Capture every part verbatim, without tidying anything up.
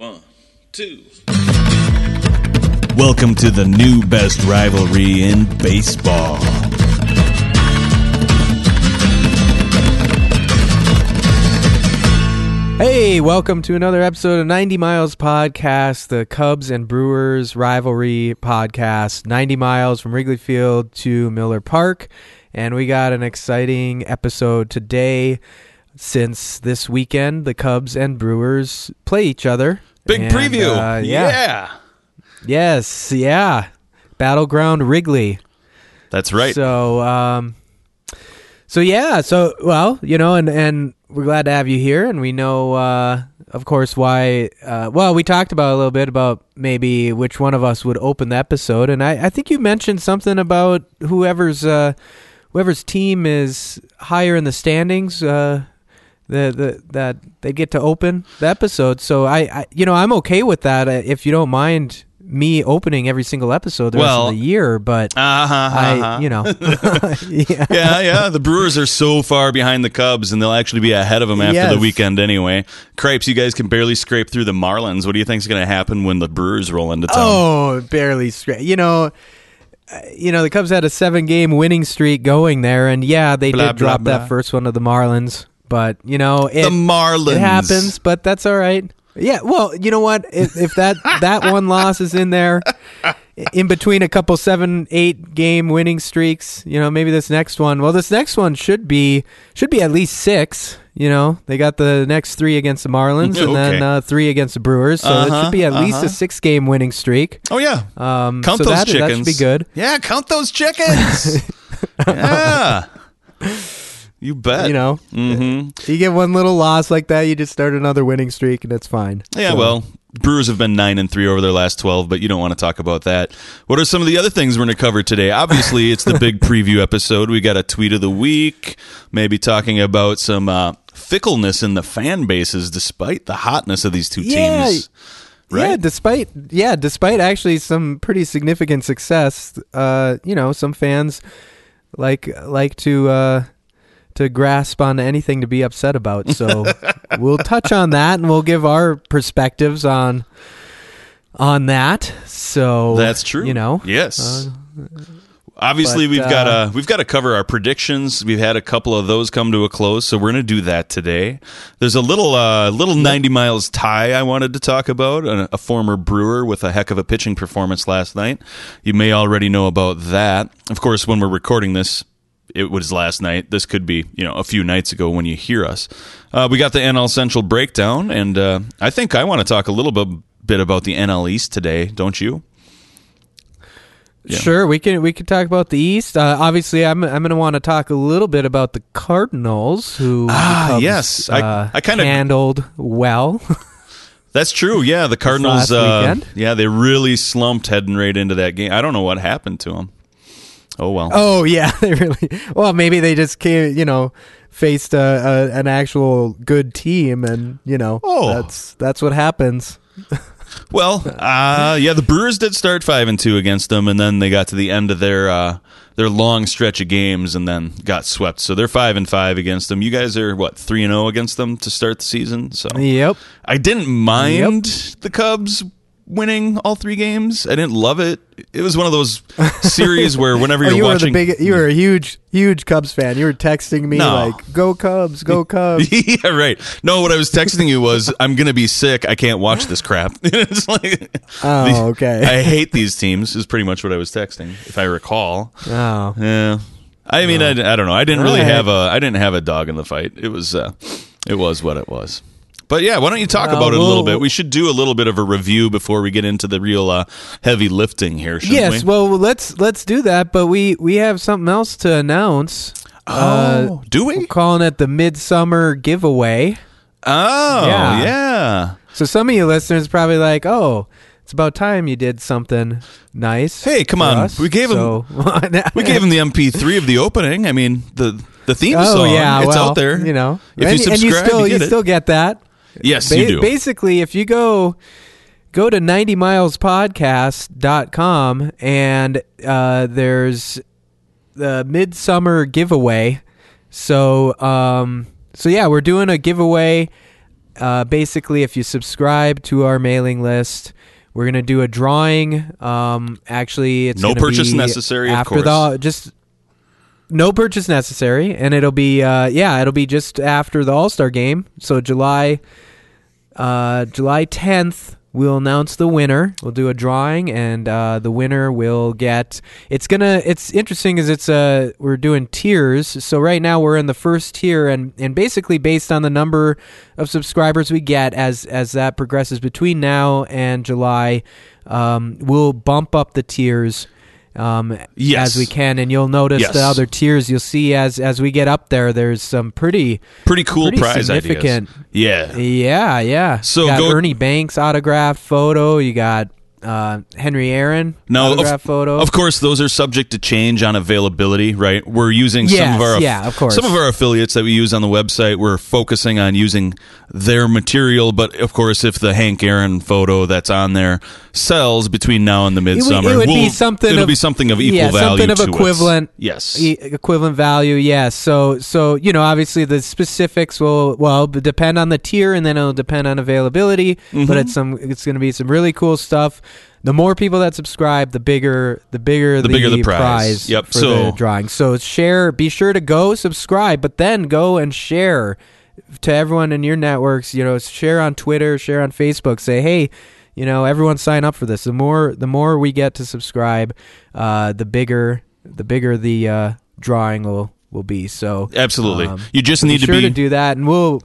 One, two. Welcome to the new best rivalry in baseball. Hey, welcome to another episode of ninety Miles Podcast, the Cubs and Brewers rivalry podcast, ninety miles from Wrigley Field to Miller Park. And we got an exciting episode today since this weekend the Cubs and Brewers play each other. Big and, preview. Uh, yeah. yeah. Yes. Yeah. Battleground Wrigley. That's right. So, um, so yeah. So, well, you know, and, and we're glad to have you here. And we know, uh, of course, why. Uh, well, we talked about a little bit about maybe which one of us would open the episode. And I, I think you mentioned something about whoever's uh, whoever's team is higher in the standings. Uh, The, the that they get to open the episode, so I, I you know I'm okay with that if you don't mind me opening every single episode the well, rest of the year. But uh-huh, I uh-huh. you know yeah. yeah yeah the Brewers are so far behind the Cubs, and they'll actually be ahead of them after yes. the weekend anyway. Cripes, you guys can barely scrape through the Marlins. What do you think is going to happen when the Brewers roll into town? Oh, barely scrape. You know. You know, the Cubs had a seven game winning streak going there, and yeah, they blah, did blah, drop blah. that first one to the Marlins. But, you know, it, the Marlins. It happens, but that's all right. Yeah, well, you know what? If, if that, that one loss is in there, in between a couple seven, eight game winning streaks, you know, maybe this next one. Well, this next one should be should be at least six. You know, they got the next three against the Marlins and okay. then uh, three against the Brewers. So uh-huh, it should be at uh-huh. least a six-game winning streak. Oh, yeah. Um, count so those that, chickens. That should be good. Yeah, count those chickens. yeah. You bet. You know, mm-hmm. you get one little loss like that, you just start another winning streak, and it's fine. Yeah, so. Well, Brewers have been nine and three over their last twelve, but you don't want to talk about that. What are some of the other things we're going to cover today? Obviously, it's the big preview episode. We got a tweet of the week, maybe talking about some uh, fickleness in the fan bases, despite the hotness of these two yeah. teams. Right? Yeah, despite yeah, despite actually some pretty significant success, uh, you know, some fans like like to. Uh, to grasp on anything to be upset about. So we'll touch on that, and we'll give our perspectives on on that. So that's true. You know, yes. Uh, Obviously, but, we've uh, got to we've got to cover our predictions. We've had a couple of those come to a close, so we're going to do that today. There's a little uh, little ninety miles tie I wanted to talk about, a, a former Brewer with a heck of a pitching performance last night. You may already know about that. Of course, when we're recording this, it was last night. This could be, you know, a few nights ago when you hear us. Uh, we got the N L Central breakdown, and uh, I think I want to talk a little bit, bit about the N L East today, don't you? Yeah. Sure, we can we can talk about the East. Uh, obviously, I'm I'm going to want to talk a little bit about the Cardinals, who ah Cubs, yes, I uh, I kind of handled well. That's true. Yeah, the Cardinals. Uh, yeah, they really slumped heading right into that game. I don't know what happened to them. Oh, well. Oh, yeah. They really. Well, maybe they just came, you know, faced a, a, an actual good team, and, you know, oh. that's that's what happens. Well, uh, yeah, the Brewers did start five and two against them, and then they got to the end of their uh, their long stretch of games and then got swept. So they're five and five against them. You guys are, what, three and oh against them to start the season? So Yep. I didn't mind yep. the Cubs winning all three games. I didn't love it. It was one of those series where whenever oh, you're you watching, were the big, you were a huge, huge Cubs fan. You were texting me no. like, "Go Cubs, go Cubs." yeah, right. No, what I was texting you was, "I'm gonna be sick. I can't watch this crap." It's like, oh, okay. I hate these teams. Is pretty much what I was texting, if I recall. Oh, yeah. I mean, oh. I, I don't know. I didn't really have a, I didn't have a dog in the fight. It was, uh, it was what it was. But yeah, why don't you talk uh, about it a little we'll, bit? We should do a little bit of a review before we get into the real uh, heavy lifting here, shouldn't yes, we? Yes, well, let's let's do that, but we, we have something else to announce. Oh, uh, do we? We're calling it the Midsummer Giveaway. Oh, yeah. yeah. So some of you listeners probably like, oh, it's about time you did something nice. Hey, come on. Us, we gave so. him We gave him the M P three of the opening. I mean, the the theme oh, song. Yeah, it's well, out there. You know. If and, you subscribe, and you still you, get you still get that. Yes, ba- you do. Basically, if you go go to ninety miles podcast dot com and uh, there's the Midsummer Giveaway. So, um, so yeah, we're doing a giveaway. uh, basically, if you subscribe to our mailing list, we're going to do a drawing. Um, actually, it's no purchase necessary, of course. The, just no purchase necessary, and it'll be uh, yeah, it'll be just after the All-Star game. So July uh, July tenth, we'll announce the winner. We'll do a drawing, and uh, the winner will get. It's gonna. It's interesting, is it's a we're doing tiers. So right now we're in the first tier, and, and basically based on the number of subscribers we get as as that progresses between now and July, um, we'll bump up the tiers um, yes. as we can. And you'll notice yes. the other tiers. You'll see as as we get up there, there's some pretty pretty cool pretty prize significant ideas. Yeah, yeah, yeah. So you got go- Ernie Banks autograph photo. You got uh, Henry Aaron now, autograph of, photo. Of course, those are subject to change on availability. Right, we're using yes, some of our yeah, of course. some of our affiliates that we use on the website. We're focusing on using their material, but of course, if the Hank Aaron photo that's on there sells between now and the midsummer, it would, it would we'll, be something. It'll of, be something of equal yeah, value, something of to equivalent. Us. Yes, e- equivalent value. Yes. So, so you know, obviously the specifics will well depend on the tier, and then it'll depend on availability. Mm-hmm. But it's some. It's going to be some really cool stuff. The more people that subscribe, the bigger the bigger the, the bigger the prize, prize yep. for so, the drawing. So share. Be sure to go subscribe, but then go and share to everyone in your networks. You know, share on Twitter, share on Facebook. Say, hey. You know, everyone sign up for this. The more, the more we get to subscribe, uh, the bigger, the bigger the uh, drawing will, will be. So absolutely, um, you just need to be sure to do that, and we'll.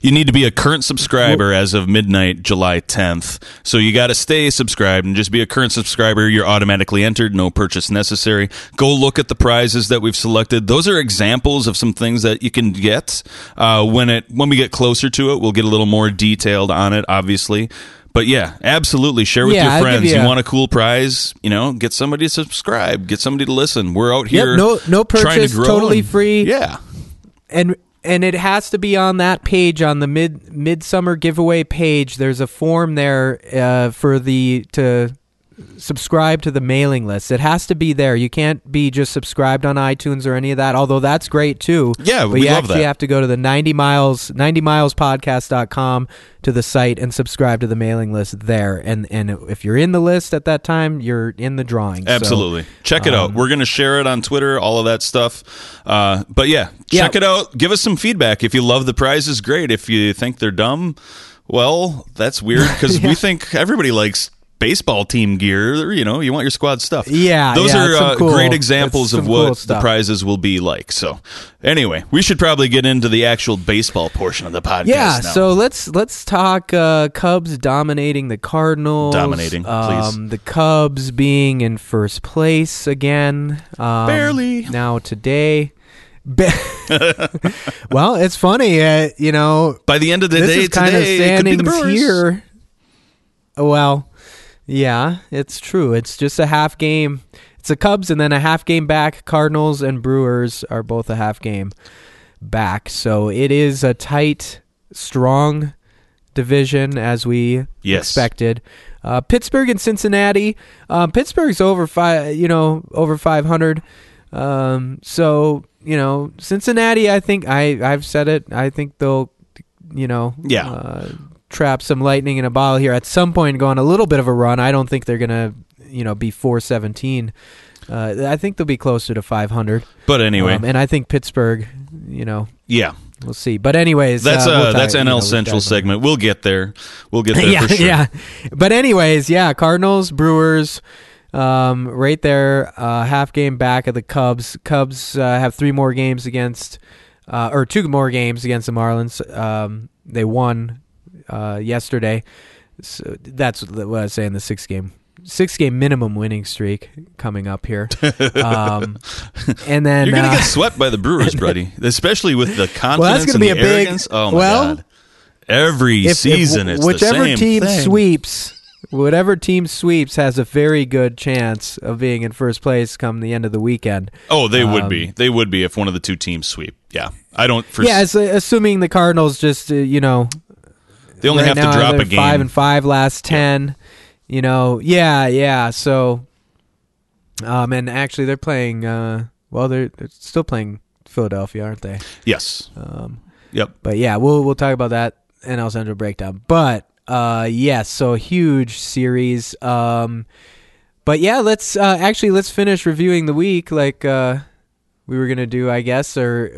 You need to be a current subscriber as of midnight, July tenth. So you got to stay subscribed and just be a current subscriber. You're automatically entered. No purchase necessary. Go look at the prizes that we've selected. Those are examples of some things that you can get. Uh, when it when we get closer to it, we'll get a little more detailed on it, obviously. But yeah, absolutely. Share with yeah, your I'll friends. You, a, you want a cool prize? You know, get somebody to subscribe. Get somebody to listen. We're out here. Yep, no, no purchase. Trying to grow totally and, free. Yeah, and and it has to be on that page on the mid midsummer giveaway page. There's a form there uh, for the to subscribe to the mailing list. It has to be there. You can't be just subscribed on iTunes or any of that. Although that's great too. Yeah, but we you love actually that. Have to go to the ninety miles ninety miles podcast dot com to the site and subscribe to the mailing list there. And and if you're in the list at that time, you're in the drawing. Absolutely, so, check it um, out. We're gonna share it on Twitter, all of that stuff. Uh, but yeah, check yeah. it out. Give us some feedback. If you love the prizes, great. If you think they're dumb, well, that's weird because yeah. we think everybody likes baseball team gear, you know, you want your squad stuff. Yeah, those yeah, are uh, cool, great examples of what cool the prizes will be like. So anyway, we should probably get into the actual baseball portion of the podcast. Yeah, now. so let's let's talk uh, Cubs dominating the Cardinals. Dominating, um, please. The Cubs being in first place again. Um, Barely. Now today. Well, it's funny, uh, you know. By the end of the day today, it could be the Brewers. Here, well... Yeah, it's true. It's just a half game. It's the Cubs and then a half game back. Cardinals and Brewers are both a half game back. So it is a tight, strong division as we yes. expected. Uh, Pittsburgh and Cincinnati. Uh, Pittsburgh's over five. You know, over five hundred. Um, so you know, Cincinnati. I think I I've said it. I think they'll. You know. Yeah. Uh, trap some lightning in a bottle here at some point, go on a little bit of a run. I don't think they're gonna, you know, be four seventeen. Uh, I think they'll be closer to five hundred. But anyway, um, and I think Pittsburgh, you know, yeah, we'll see. But anyways, that's uh, we'll tie, that's N L you know, Central segment. We'll get there. We'll get there yeah, for sure. Yeah. But anyways, yeah, Cardinals, Brewers, um, right there, uh, half game back of the Cubs. Cubs uh, have three more games against, uh, or two more games against the Marlins. Um, they won. Uh, yesterday, so that's what I was saying. The six game, six game minimum winning streak coming up here, um, and then you're gonna uh, get swept by the Brewers, buddy. Especially with the confidence well, that's gonna and be the a arrogance. Big, oh my well, god! Every if, season, if, it's whichever the same team thing. sweeps, whatever team sweeps has a very good chance of being in first place come the end of the weekend. Oh, they um, would be. They would be if one of the two teams sweep. Yeah, I don't. Foresee- yeah, it's, uh, assuming the Cardinals just uh, you know. They only right have now, to drop a game. Five and five last ten, yeah. you know. Yeah, yeah. So, um, and actually they're playing. Uh, well, they're, they're still playing Philadelphia, aren't they? Yes. Um. Yep. But yeah, we'll we'll talk about that N L Central breakdown. But uh, yes, yeah, so huge series. Um, but yeah, let's uh, actually let's finish reviewing the week like uh, we were gonna do, I guess, or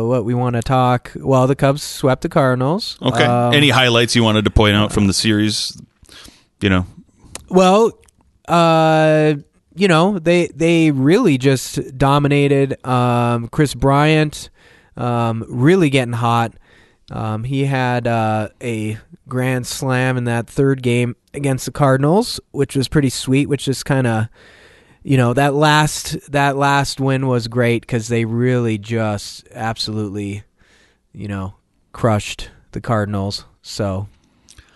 uh, what we want to talk. Well, the Cubs swept the Cardinals. Okay. Um, Any highlights you wanted to point out from the series? You know. Well, uh, you know they they really just dominated. Um, Kris Bryant um, really getting hot. Um, he had uh, a grand slam in that third game against the Cardinals, which was pretty sweet. Which is kind of, you know, that last that last win was great because they really just absolutely, you know, crushed the Cardinals. So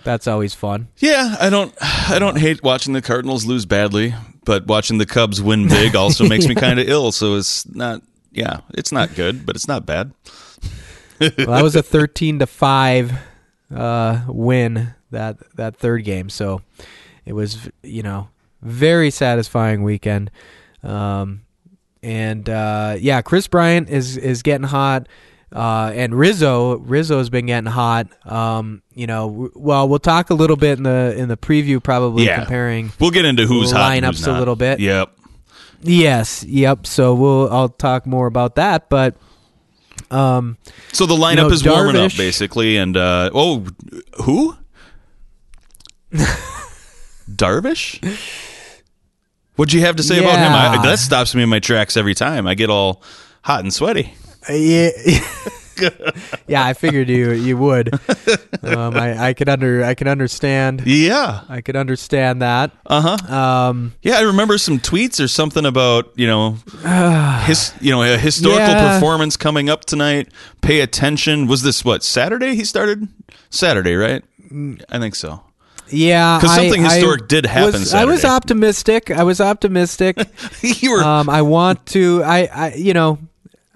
that's always fun. Yeah, I don't I don't hate watching the Cardinals lose badly, but watching the Cubs win big also makes me kind of ill. So it's not. Yeah, it's not good, but it's not bad. Well, that was a thirteen to five uh, win that that third game, so it was, you know, very satisfying weekend. Um, and uh, yeah, Kris Bryant is is getting hot, uh, and Rizzo Rizzo has been getting hot. Um, you know, w- well, we'll talk a little bit in the in the preview, probably yeah. comparing. We'll get into who's hot and who's not. Lineups a little bit. Yep. Yes. Yep. So we'll I'll talk more about that, but. Um, so the lineup you know, is Darvish, warming up, basically, and uh, oh, who? Darvish? What'd you have to say yeah. about him? I, that stops me in my tracks every time. I get all hot and sweaty. Uh, yeah, yeah. I figured you you would. Um, I, I could under I can understand. Yeah, I could understand that. Uh huh. Um, yeah, I remember some tweets or something about you know, his you know a historical yeah. performance coming up tonight. Pay attention. Was this what Saturday he started? Saturday, right? I think so. Yeah, because something I, historic I did happen. Was, Saturday. I was optimistic. I was optimistic. You were. Um, I want to. I, I you know.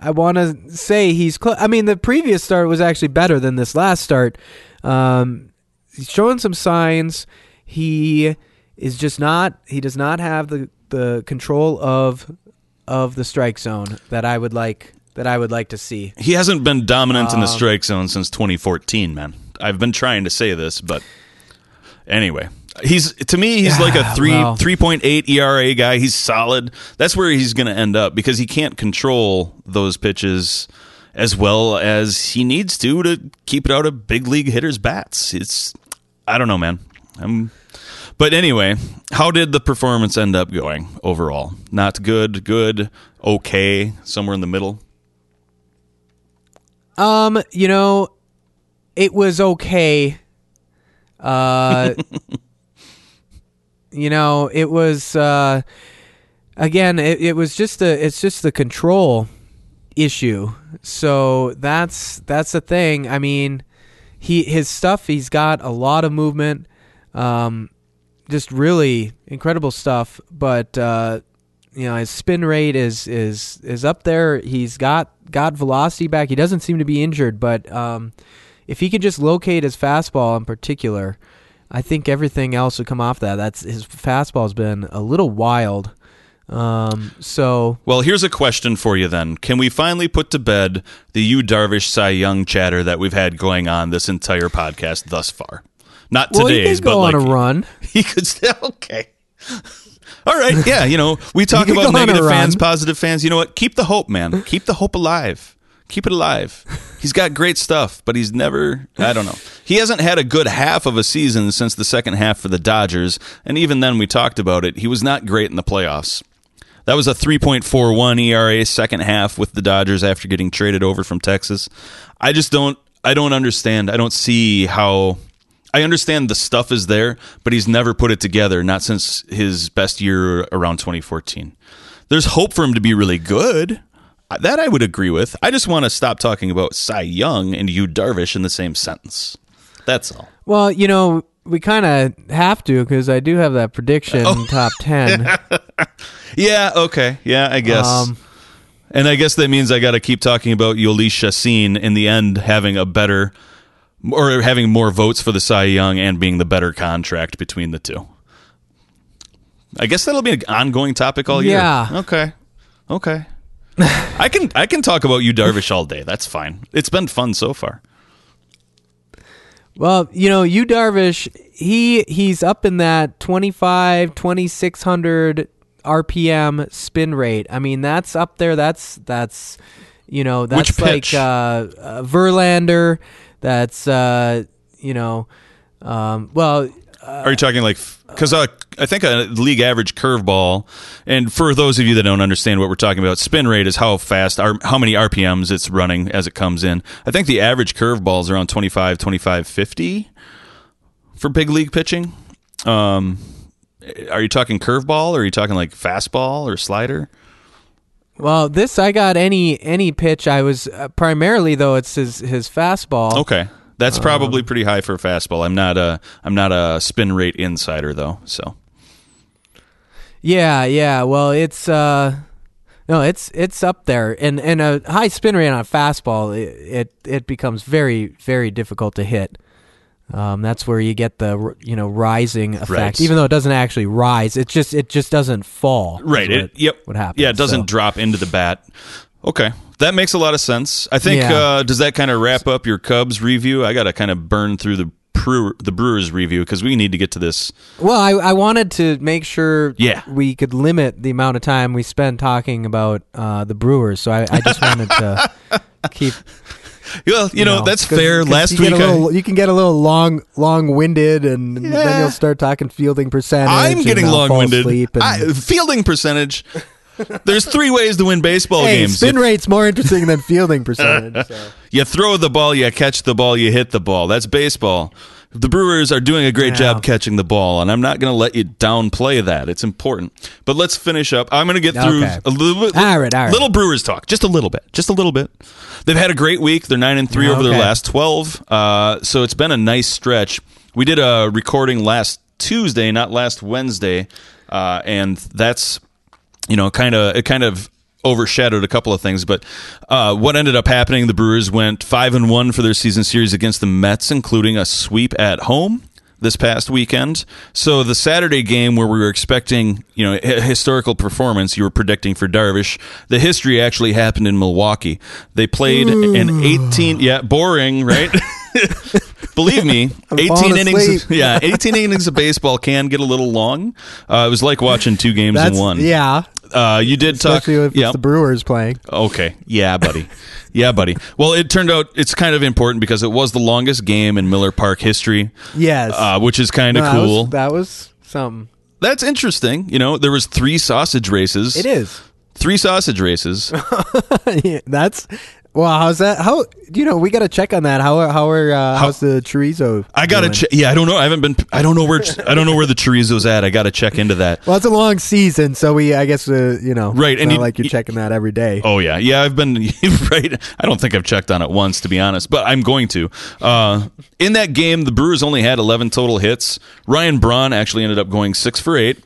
I want to say he's close. I mean, the previous start was actually better than this last start. Um, he's showing some signs. He is just not. He does not have the, the control of of the strike zone that I would like that I would like to see. He hasn't been dominant um, in the strike zone since twenty fourteen. Man, I've been trying to say this, but anyway. He's to me, he's yeah, like a three well. three point eight E R A guy. He's solid. That's where he's going to end up because he can't control those pitches as well as he needs to to keep it out of big league hitters' bats. It's I don't know, man. I'm, but anyway, how did the performance end up going overall? Not good, good, okay, somewhere in the middle. Um, you know, it was okay. Uh. You know, it was uh, again. It, it was just the it's just the control issue. So that's that's the thing. I mean, he his stuff. He's got a lot of movement, um, just really incredible stuff. But uh, you know, his spin rate is is is up there. He's got got velocity back. He doesn't seem to be injured. But um, if he could just locate his fastball in particular. I think everything else would come off that. That's his fastball's been a little wild. Um, so well, here's a question for you then. Can we finally put to bed the Yu Darvish Cy Young chatter that we've had going on this entire podcast thus far? Not well, today's, but like he could go on a run. He could still okay. All right, yeah, you know, we talk about negative fans, positive fans. You know what? Keep the hope, man. Keep the hope alive. Keep it alive. He's got great stuff, but he's never, I don't know. He hasn't had a good half of a season since the second half for the Dodgers, and even then we talked about it. He was not great in the playoffs. That was a three point four one E R A second half with the Dodgers after getting traded over from Texas. I just don't, I don't understand. I don't see how, I understand the stuff is there, but he's never put it together, not since his best year around twenty fourteen. There's hope for him to be really good. That I would agree with. I just want to stop talking about Cy Young and Yu Darvish in the same sentence. That's all. Well, you know, we kind of have to because I do have that prediction oh. top ten. Yeah, okay. Yeah, I guess. Um, and I guess that means I got to keep talking about Jhoulys Chacín in the end having a better or having more votes for the Cy Young and being the better contract between the two. I guess that'll be an ongoing topic all year. Yeah. Okay. Okay. I can I can talk about Yu Darvish all day. That's fine. It's been fun so far. Well, you know, Yu Darvish, he he's up in that twenty-five, twenty-six hundred R P M spin rate. I mean, that's up there. That's that's you know, that's like uh, uh, Verlander. That's uh, you know, um, well. Uh, Are you talking like because uh, I think a league average curveball, and for those of you that don't understand what we're talking about, spin rate is how fast, how many R P Ms it's running as it comes in. I think the average curveball is around twenty-five, twenty-five, fifty for big league pitching. Um, are you talking curveball, or are you talking like fastball or slider? Well, this I got any any pitch. I was uh, primarily though it's his his fastball. Okay. That's probably pretty high for a fastball. I'm not a I'm not a spin rate insider though. So yeah, yeah. Well, it's uh, no, it's it's up there, and and a high spin rate on a fastball, it it, it becomes very very difficult to hit. Um, that's where you get the you know rising effect, right. Even though it doesn't actually rise. It just it just doesn't fall. Right. It, it, yep. What happens? Yeah, it doesn't so. drop into the bat. Okay. That makes a lot of sense. I think, yeah. uh, does that kind of wrap up your Cubs review? I got to kind of burn through the Brewer, the Brewers review because we need to get to this. Well, I, I wanted to make sure yeah. we could limit the amount of time we spend talking about uh, the Brewers, so I, I just wanted to keep... Well, you, you know, know that's fair. Last week, little, I, you can get a little long, long-winded, and yeah. then you'll start talking fielding percentage. I'm getting long-winded. I, fielding percentage... There's three ways to win baseball hey, games. Spin rate's more interesting than fielding percentage. So. You throw the ball, you catch the ball, you hit the ball. That's baseball. The Brewers are doing a great wow. job catching the ball, and I'm not going to let you downplay that. It's important. But let's finish up. I'm going to get through okay. a little bit. All right, all right. Little Brewers talk. Just a little bit. Just a little bit. They've had a great week. They're nine and three okay. over their last twelve. Uh, so it's been a nice stretch. We did a recording last Tuesday, not last Wednesday, uh, and that's... You know, kind of it kind of overshadowed a couple of things, but uh, what ended up happening? The Brewers went five and one for their season series against the Mets, including a sweep at home this past weekend. So the Saturday game where we were expecting, you know, a historical performance, you were predicting for Darvish, the history actually happened in Milwaukee. They played Ooh. an eighteen, yeah, boring, right? Believe me, eighteen innings, of, yeah, eighteen innings of baseball can get a little long. Uh, it was like watching two games That's, in one. Yeah, uh, you did talk. Especially if yeah. it's the Brewers playing. Okay, yeah, buddy, yeah, buddy. Well, it turned out it's kind of important because it was the longest game in Miller Park history. Yes, uh, which is kind of no, cool. That was, that was something. That's interesting. You know, there was three sausage races. It is three sausage races. yeah, that's. Well, how's that? How you know? We got to check on that. How how are uh, how's the chorizo? I got to check. Yeah, I don't know. I haven't been. I don't know where. I don't know where the chorizo's at. I got to check into that. Well, it's a long season, so we. I guess uh, you know. Right, it's and not you, like you're you, checking that every day. Oh yeah, yeah. I've been right. I don't think I've checked on it once, to be honest, but I'm going to. Uh, in that game, the Brewers only had eleven total hits. Ryan Braun actually ended up going six for eight.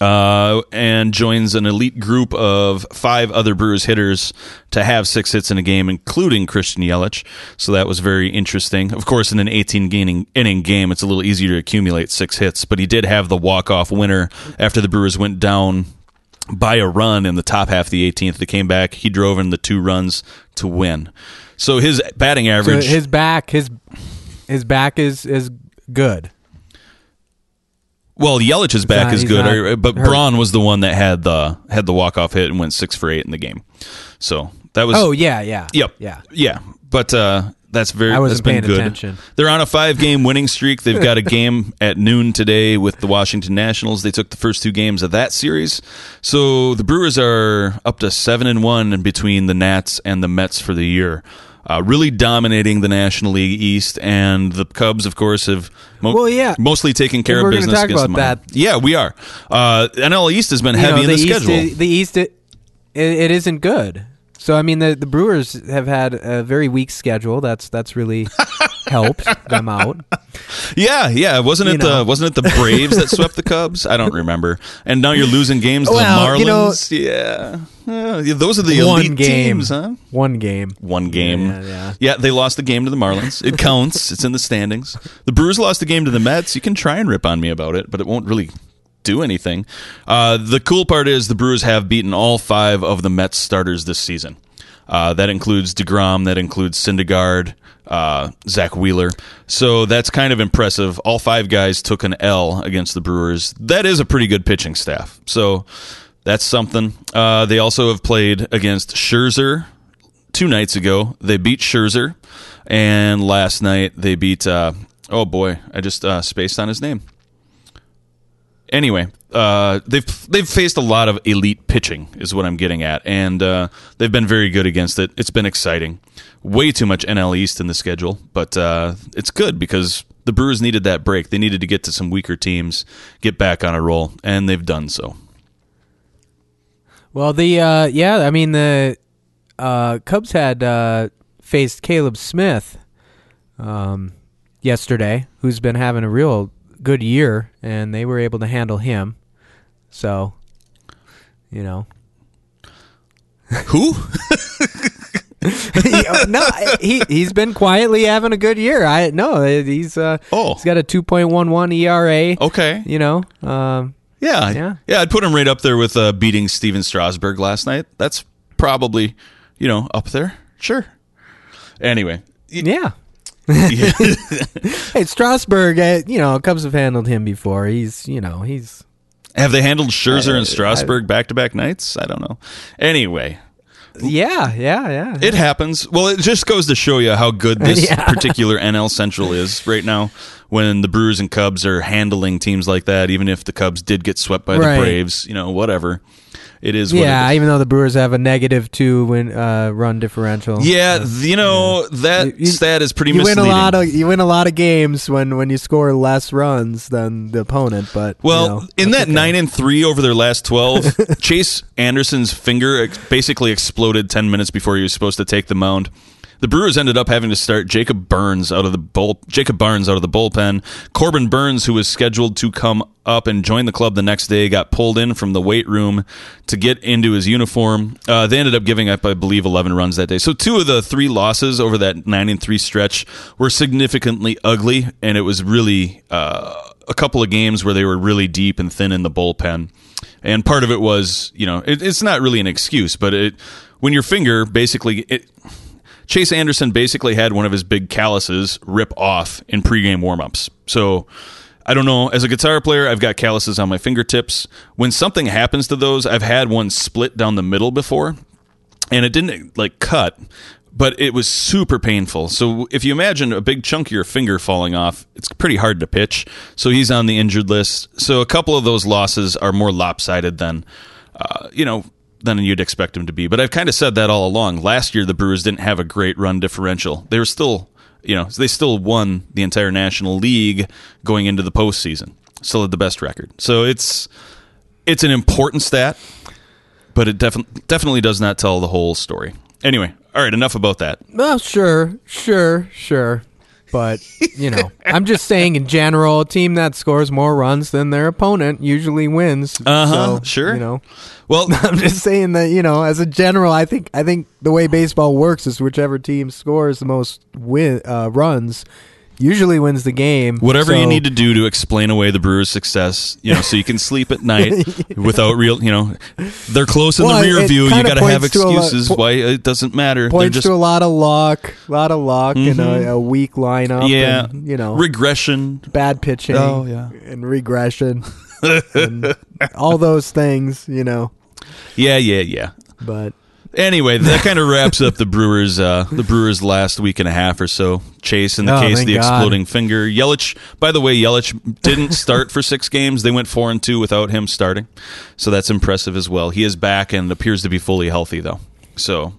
Uh, and joins an elite group of five other Brewers hitters to have six hits in a game, including Christian Yelich. So that was very interesting. Of course, in an eighteen-inning game, it's a little easier to accumulate six hits, but he did have the walk-off winner after the Brewers went down by a run in the top half of the eighteenth. They came back. He drove in the two runs to win. So his batting average... So his back, his, his back is, is good. Well, Yelich's back not, is good, but hurt. Braun was the one that had the had the walk-off hit and went six for eight in the game. So that was. Oh yeah, yeah, yep, yeah, yeah. But uh, that's very. I wasn't that's been paying good. Attention. They're on a five-game winning streak. They've got a game at noon today with the Washington Nationals. They took the first two games of that series, so the Brewers are up to seven and one in between the Nats and the Mets for the year. Uh, really dominating the National League East, and the Cubs, of course, have mo- well, yeah. mostly taken care and of business. We're going to talk about that. Yeah, we are. Uh, N L East has been you heavy know, the in the East schedule. Is, the East, it, it, it isn't good. So, I mean, the, the Brewers have had a very weak schedule. That's that's really helped them out. Yeah, yeah. Wasn't you it know. the wasn't it the Braves that swept the Cubs? I don't remember. And now you're losing games to well, the Marlins. You know, yeah. yeah. Those are the elite game. teams, huh? One game. One game. Yeah, yeah. yeah, they lost the game to the Marlins. It counts. It's in the standings. The Brewers lost the game to the Mets. You can try and rip on me about it, but it won't really do anything. Uh, the cool part is the Brewers have beaten all five of the Mets starters this season. Uh, that includes DeGrom, that includes Syndergaard, uh, Zach Wheeler. So that's kind of impressive. All five guys took an L against the Brewers. That is a pretty good pitching staff. So that's something. Uh, they also have played against Scherzer two nights ago. They beat Scherzer. And last night they beat, uh, oh boy, I just uh, spaced on his name. Anyway, uh, they've they've faced a lot of elite pitching is what I'm getting at, and uh, they've been very good against it. It's been exciting. Way too much N L East in the schedule, but uh, it's good because the Brewers needed that break. They needed to get to some weaker teams, get back on a roll, and they've done so. Well, the uh, yeah, I mean the uh, Cubs had uh, faced Caleb Smith um, yesterday, who's been having a real good year, and they were able to handle him. So, you know, who? No, he he's been quietly having a good year. I no, he's uh, oh. he's got a two point one one E R A. Okay, you know, um, yeah, yeah, yeah. I'd put him right up there with uh, beating Stephen Strasburg last night. That's probably, you know, up there. Sure. Anyway, yeah. Hey, Strasburg, uh, you know, Cubs have handled him before. He's, you know, he's. Have they handled Scherzer I, and Strasburg back to back nights? I don't know. Anyway. Yeah, yeah, yeah. It happens. Well, it just goes to show you how good this yeah. particular N L Central is right now when the Brewers and Cubs are handling teams like that, even if the Cubs did get swept by right. the Braves, you know, whatever. It is what yeah, it is. Even though the Brewers have a negative two win uh, run differential. Yeah, uh, you know, yeah. that you, stat is pretty you misleading. Win a lot of, you win a lot of games when, when you score less runs than the opponent. But well, you know, in that okay. nine and three over their last twelve, Chase Anderson's finger ex- basically exploded ten minutes before he was supposed to take the mound. The Brewers ended up having to start Jacob Barnes out of the bull, Jacob Barnes out of the bullpen. Corbin Burnes, who was scheduled to come up and join the club the next day, got pulled in from the weight room to get into his uniform. Uh, they ended up giving up, I believe, eleven runs that day. So two of the three losses over that nine and three stretch were significantly ugly, and it was really uh, a couple of games where they were really deep and thin in the bullpen. And part of it was, you know, it, it's not really an excuse, but it when your finger basically it. Chase Anderson basically had one of his big calluses rip off in pregame warmups. So I don't know. As a guitar player, I've got calluses on my fingertips. When something happens to those, I've had one split down the middle before, and it didn't like cut, but it was super painful. So if you imagine a big chunk of your finger falling off, it's pretty hard to pitch. So he's on the injured list. So a couple of those losses are more lopsided than, uh, you know, than you'd expect him to be. But I've kind of said that all along. Last year, the Brewers didn't have a great run differential. They were still, you know, they still won the entire National League going into the postseason. Still had the best record. So it's it's an important stat, but it definitely definitely does not tell the whole story. Anyway, all right, enough about that. Well, sure, sure, sure. But, you know, I'm just saying in general, a team that scores more runs than their opponent usually wins. Uh-huh, so, sure. You know, well, I'm just saying that, you know, as a general, I think I think the way baseball works is whichever team scores the most win, uh, runs usually wins the game. Whatever so. You need to do to explain away the Brewers' success, you know, so you can sleep at night without real, you know, they're close in well, the rear view. You got to have excuses to a, why it doesn't matter. Points just, to a lot of luck, a lot of luck, mm-hmm. and a, a weak lineup. Yeah, and, you know, regression, bad pitching, oh, yeah. and regression, and all those things, you know. Yeah, yeah, yeah. But. Anyway, that kind of wraps up the Brewers uh, the Brewers last week and a half or so. Chase, in the oh, case of the God. exploding finger. Yelich, by the way, Yelich didn't start for six games. They went four and two without him starting. So that's impressive as well. He is back and appears to be fully healthy, though. So,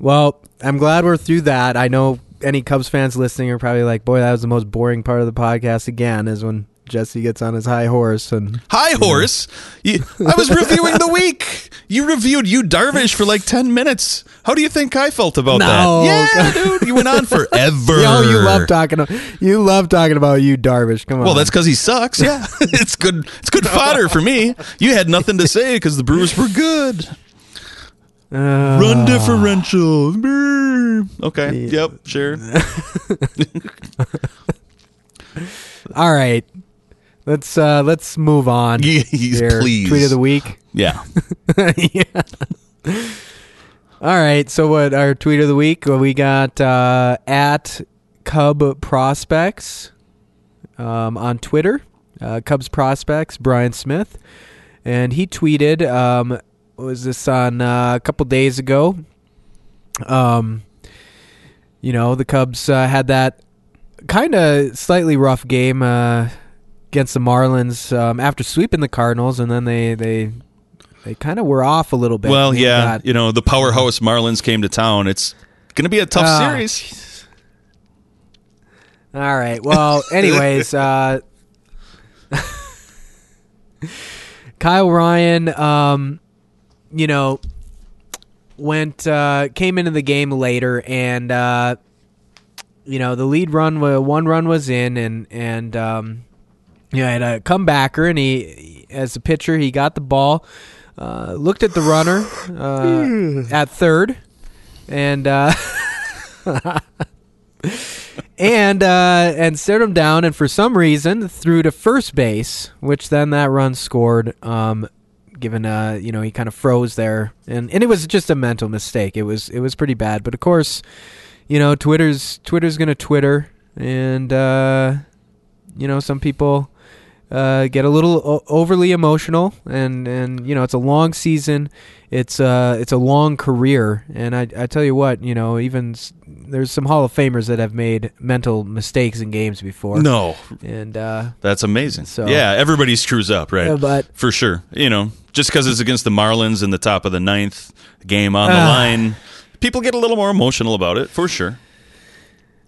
well, I'm glad we're through that. I know any Cubs fans listening are probably like, boy, that was the most boring part of the podcast again, is when Jesse gets on his high horse and high horse. You, I was reviewing the week. You reviewed Yu Darvish for like ten minutes. How do you think I felt about no. that? Yeah, dude, you went on forever. Yo, you love talking. You love talking about Yu Darvish. Come on. Well, that's because he sucks. Yeah, it's good. It's good fodder for me. You had nothing to say because the Brewers were good. Uh, Run differential. Okay. Yeah. Yep. Sure. All right. Let's uh, let's move on. Yes, please. Tweet of the week. Yeah. Yeah. All right. So what, our tweet of the week, we got uh, at Cub Prospects um, on Twitter, uh, Cubs Prospects, Brian Smith. And he tweeted, um, was this on uh, a couple days ago? Um, you know, the Cubs uh, had that kind of slightly rough game uh, against the Marlins um, after sweeping the Cardinals, and then they... they They kind of were off a little bit. Well, yeah, got, you know, the powerhouse Marlins came to town. It's going to be a tough uh, series. Geez. All right. Well, anyways, uh, Kyle Ryan, um, you know, went uh, came into the game later, and uh, you know, the lead run, one run was in, and and um, you know, had a comebacker, and he, as a pitcher, he got the ball. Uh, looked at the runner uh, at third, and uh, and uh, and stared him down, and for some reason threw to first base, which then that run scored. Um, given uh, you know, he kind of froze there, and, and it was just a mental mistake. It was it was pretty bad, but of course, you know, Twitter's Twitter's gonna Twitter, and uh, you know, some people. Uh, get a little o- overly emotional, and, and you know, it's a long season, it's uh it's a long career, and I I tell you what, you know, even s- there's some Hall of Famers that have made mental mistakes in games before. No, and uh, that's amazing. So yeah, everybody screws up, right? Yeah, but for sure, you know, just because it's against the Marlins in the top of the ninth game on uh, the line, people get a little more emotional about it, for sure.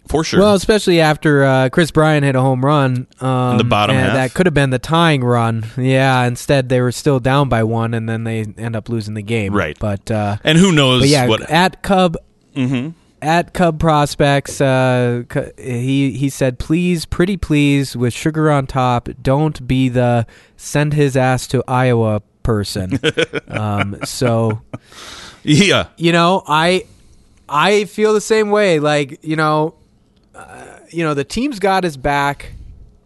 For sure. Well, especially after uh, Kris Bryant hit a home run. Um, in the bottom half. That could have been the tying run. Yeah, instead they were still down by one, and then they end up losing the game. Right. But uh, and who knows but yeah, what... At Cub, mm-hmm. at Cub Prospects, uh, he, he said, please, pretty please, with sugar on top, don't be the send his ass to Iowa person. um, so, yeah, you know, I I feel the same way. Like, you know... Uh, you know, the team's got his back.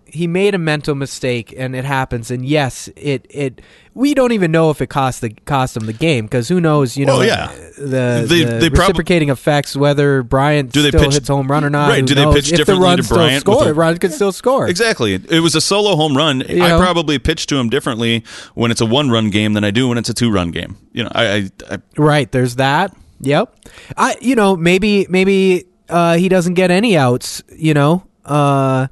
He made a mental mistake, and it happens. And yes, it it we don't even know if it cost the cost him the game, because who knows? You well, know, yeah. the, they, the they reciprocating prob- effects, whether Bryant do they still pitch, hits home run or not. Right? Do knows? They pitch if differently the run to Bryant? Score, a, Bryant could yeah, still score. Exactly. It was a solo home run. You I know? probably pitch to him differently when it's a one-run game than I do when it's a two-run game. You know, I, I, I right. There's that. Yep. I you know maybe maybe. Uh, he doesn't get any outs, you know. Uh,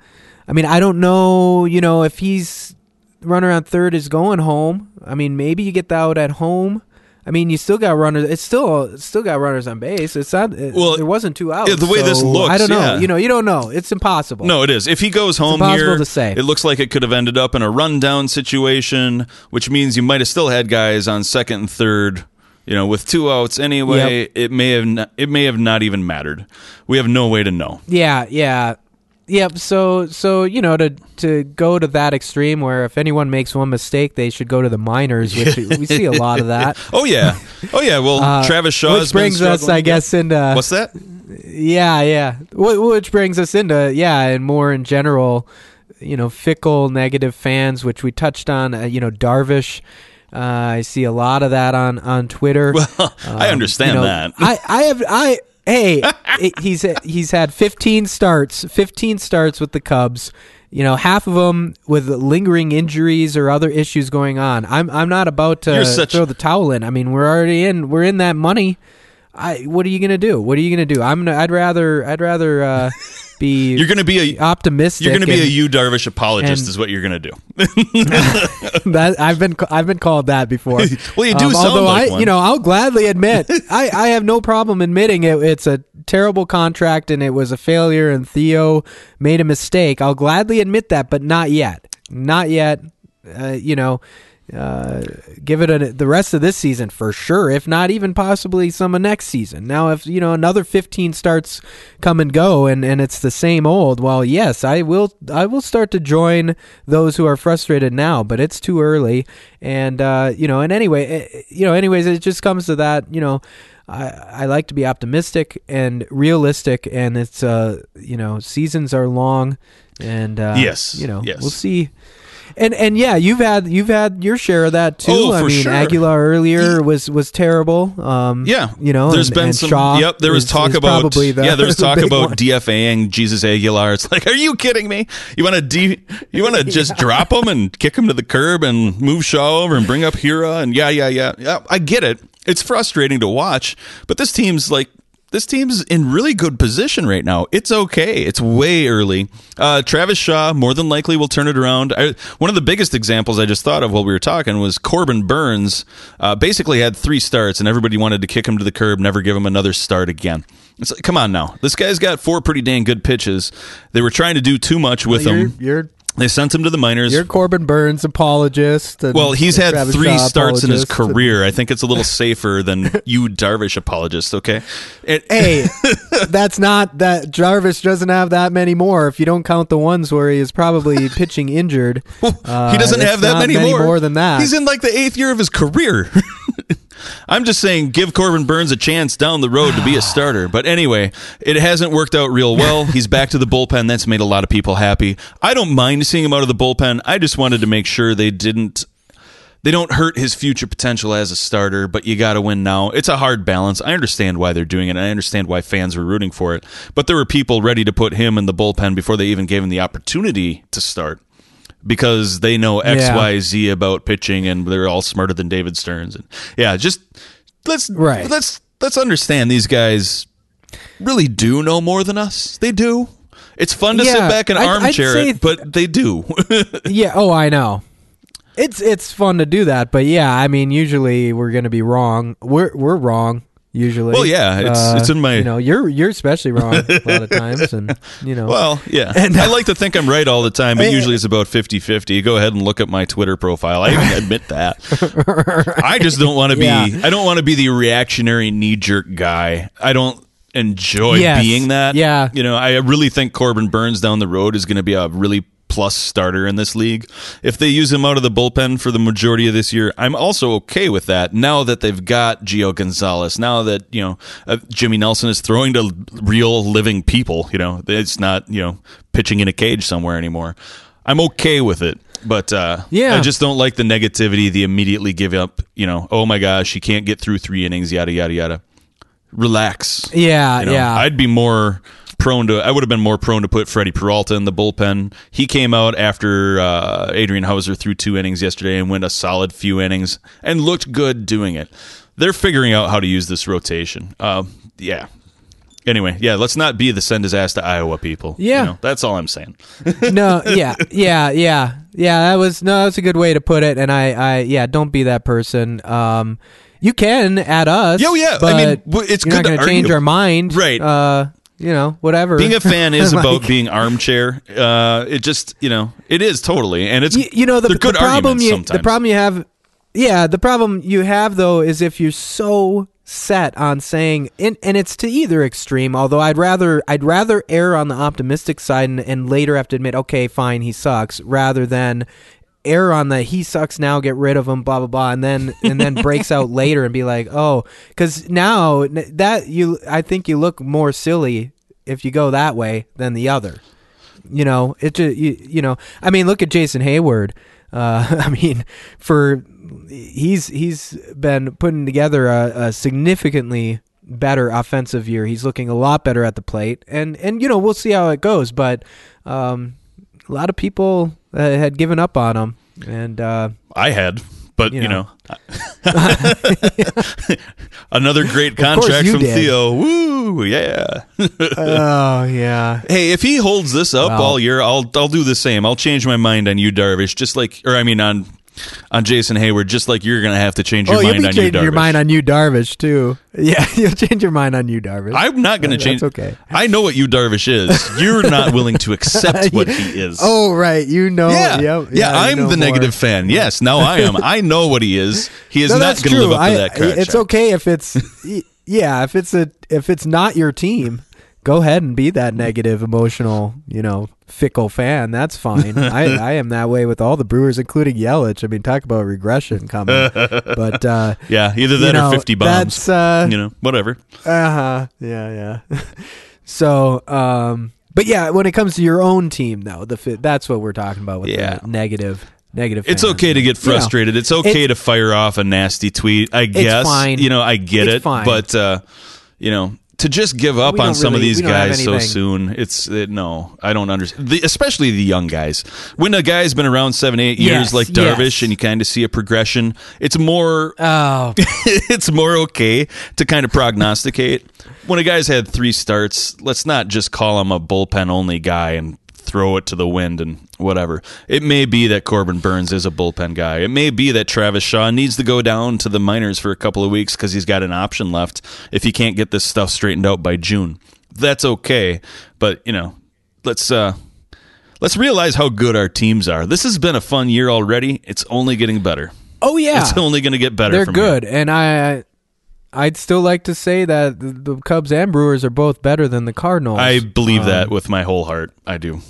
I mean, I don't know, you know, if he's runner on third is going home. I mean, maybe you get the out at home. I mean, you still got runners. It's still it's still got runners on base. It's not. It, well, there wasn't two outs. Yeah, the way so this looks, I don't know. Yeah. You know, you don't know. It's impossible. No, it is. If he goes home it's impossible here, to say. It looks like it could have ended up in a rundown situation, which means you might have still had guys on second and third. You know, with two outs anyway, yep. it may have not, it may have not even mattered. We have no way to know. Yeah, yeah, yep. So, so you know, to to go to that extreme where if anyone makes one mistake, they should go to the minors, which we see a lot of that. Oh yeah, oh yeah. Well, uh, Travis Shaw, which brings us, I guess, into what's that? Yeah, yeah. Which brings us into yeah, and more in general, you know, fickle, negative fans, which we touched on. Uh, you know, Darvish. Uh, I see a lot of that on, on Twitter. Well, um, I understand you know, that. I, I have I hey it, he's he's had fifteen starts, fifteen starts with the Cubs. You know, half of them with lingering injuries or other issues going on. I'm I'm not about to such... throw the towel in. I mean, we're already in we're in that money. I what are you gonna do? What are you gonna do? I'm gonna, I'd rather I'd rather uh, be you're gonna be a, optimistic. You're gonna be and, a Yu Darvish apologist, and, is what you're gonna do. that I've been I've been called that before. Well, you do. Um, sound although like I, one. You know, I'll gladly admit I, I have no problem admitting it. It's a terrible contract and it was a failure, and Theo made a mistake. I'll gladly admit that, but not yet, not yet. Uh, you know. Uh, give it a, the rest of this season for sure, if not even possibly some of next season. Now, if you know another fifteen starts come and go, and, and it's the same old, well, yes, I will. I will start to join those who are frustrated now, but it's too early. And uh, you know, and anyway, it, you know, anyways, it just comes to that. You know, I I like to be optimistic and realistic, and it's uh, you know, seasons are long, and uh, yes, you know, yes. we'll see. And and yeah, you've had you've had your share of that too. Oh, I for mean, sure. Aguilar earlier was was terrible. Um, yeah, you know, there's and, been and some. Shaw yep, there was is, talk is about the, yeah, there was talk the about one. D F A-ing Jesus Aguilar. It's like, are you kidding me? You want to de- you want to just yeah. drop him and kick him to the curb and move Shaw over and bring up Hira and yeah, yeah, yeah, yeah. I get it. It's frustrating to watch, but this team's like. This team's in really good position right now. It's okay. It's way early. Uh, Travis Shaw more than likely will turn it around. I, one of the biggest examples I just thought of while we were talking was Corbin Burnes uh, basically had three starts, and everybody wanted to kick him to the curb, never give him another start again. It's like, come on now. This guy's got four pretty dang good pitches. They were trying to do too much with well, you're, him. You're- They sent him to the minors. You're Corbin Burnes apologist. And well, he's had Travis three Shaw starts in his career. I think it's a little safer than Yu Darvish apologist, okay? It, hey, that's not that. Darvish doesn't have that many more if you don't count the ones where he is probably pitching injured. Uh, he doesn't have that many, many more. more than that. He's in like the eighth year of his career. I'm just saying, give Corbin Burnes a chance down the road to be a starter. But anyway, it hasn't worked out real well. He's back to the bullpen. That's made a lot of people happy. I don't mind seeing him out of the bullpen. I just wanted to make sure they didn't, they don't hurt his future potential as a starter, but you got to win now. It's a hard balance. I understand why they're doing it. And I understand why fans were rooting for it. But there were people ready to put him in the bullpen before they even gave him the opportunity to start. Because they know X, yeah. Y, Z about pitching, and they're all smarter than David Stearns. And yeah, just let's right. let's let's understand these guys really do know more than us. They do. It's fun to yeah, sit back and armchair it, but they do. yeah. Oh, I know. It's it's fun to do that, but yeah, I mean, usually we're going to be wrong. We're we're wrong. Usually, well, yeah, it's uh, it's in my. You know, you're you're especially wrong a lot of times, and you know. Well, yeah, and I like to think I'm right all the time, but usually it's about fifty-fifty. Go ahead and look at my Twitter profile. I even admit that. right. I just don't want to be. Yeah. I don't want to be the reactionary knee-jerk guy. I don't enjoy yes. being that. Yeah, you know, I really think Corbin Burnes down the road is going to be a really plus starter in this league. If they use him out of the bullpen for the majority of this year, I'm also okay with that. Now that they've got Gio Gonzalez, now that, you know, uh, Jimmy Nelson is throwing to real living people, you know, it's not, you know, pitching in a cage somewhere anymore. I'm okay with it. But uh, yeah. I just don't like the negativity, the immediately give up, you know, oh my gosh, you can't get through three innings, yada, yada, yada. Relax. Yeah, you know, yeah. I'd be more... prone to I would have been more prone to put Freddie Peralta in the bullpen. He came out after uh, Adrian Hauser threw two innings yesterday and went a solid few innings and looked good doing it. They're figuring out how to use this rotation. Uh, yeah. Anyway, yeah, let's not be the send his ass to Iowa people. Yeah. You know, that's all I'm saying. no, yeah, yeah, yeah. Yeah, that was no, that's a good way to put it. And I, I yeah, don't be that person. Um, you can at us. Oh, yeah. But I mean, it's you're good not gonna to change our mind. Right. Uh You know, whatever. Being a fan is like, about being armchair. Uh, it just, you know, it is totally, and it's you, you know the, the good problem. You, sometimes. The problem you have, yeah, the problem you have though is if you're so set on saying, and, and it's to either extreme. Although I'd rather I'd rather err on the optimistic side and, and later have to admit, okay, fine, he sucks, rather than err on the he sucks now, get rid of him, blah blah blah, and then and then breaks out later and be like, oh, because now that you, I think you look more silly if you go that way than the other. You know, it just you, you know, I mean, look at Jason Hayward. Uh, I mean, for he's he's been putting together a, a significantly better offensive year. He's looking a lot better at the plate, and and you know we'll see how it goes, but um, a lot of people. Uh, had given up on him, and uh, I had, but you know, you know. another great contract from did. Theo. Woo, yeah. oh yeah. Hey, if he holds this up well, all year, I'll I'll do the same. I'll change my mind on Yu Darvish, just like, or I mean on on Jason Hayward, just like you're gonna have to change your oh, mind you'll be on Yu Darvish. Your mind on Yu Darvish too. Yeah, you'll change your mind on Yu Darvish. I'm not gonna no, change. That's okay. I know what Yu Darvish is. You're not willing to accept what he is. Oh right, you know. Yeah, yep, yeah. yeah I'm the more. negative fan. Yes, now I am. I know what he is. He is no, not gonna true. live up I, to that contract. It's okay if it's yeah if it's a if it's not your team. Go ahead and be that negative, emotional, you know, fickle fan. That's fine. I, I am that way with all the Brewers, including Yelich. I mean, talk about regression coming. But uh, yeah, either that you know, or fifty bombs. That's, uh, you know, whatever. Uh huh. Yeah, yeah. so, um, But yeah, when it comes to your own team, though, the fit, that's what we're talking about with yeah. the negative. Negative. It's fans. Okay to get frustrated. You know, it's okay it, to fire off a nasty tweet. I guess it's fine. You know, I get it's it, fine. But uh, you know, to just give up on some really, of these guys so soon, it's it, no, I don't understand. The, especially the young guys. When a guy's been around seven, eight years yes, like Darvish, yes. and you kind of see a progression, it's more. Oh, it's more okay to kind of prognosticate. When a guy's had three starts, let's not just call him a bullpen only guy and throw it to the wind and whatever. It may be that Corbin Burnes is a bullpen guy. It may be that Travis Shaw needs to go down to the minors for a couple of weeks because he's got an option left if he can't get this stuff straightened out by June. That's okay. But, you know, let's uh, let's realize how good our teams are. This has been a fun year already. It's only getting better. Oh, yeah. It's only going to get better. They're from good. Here. And I... I'd still like to say that the Cubs and Brewers are both better than the Cardinals. I believe um, that with my whole heart. I do.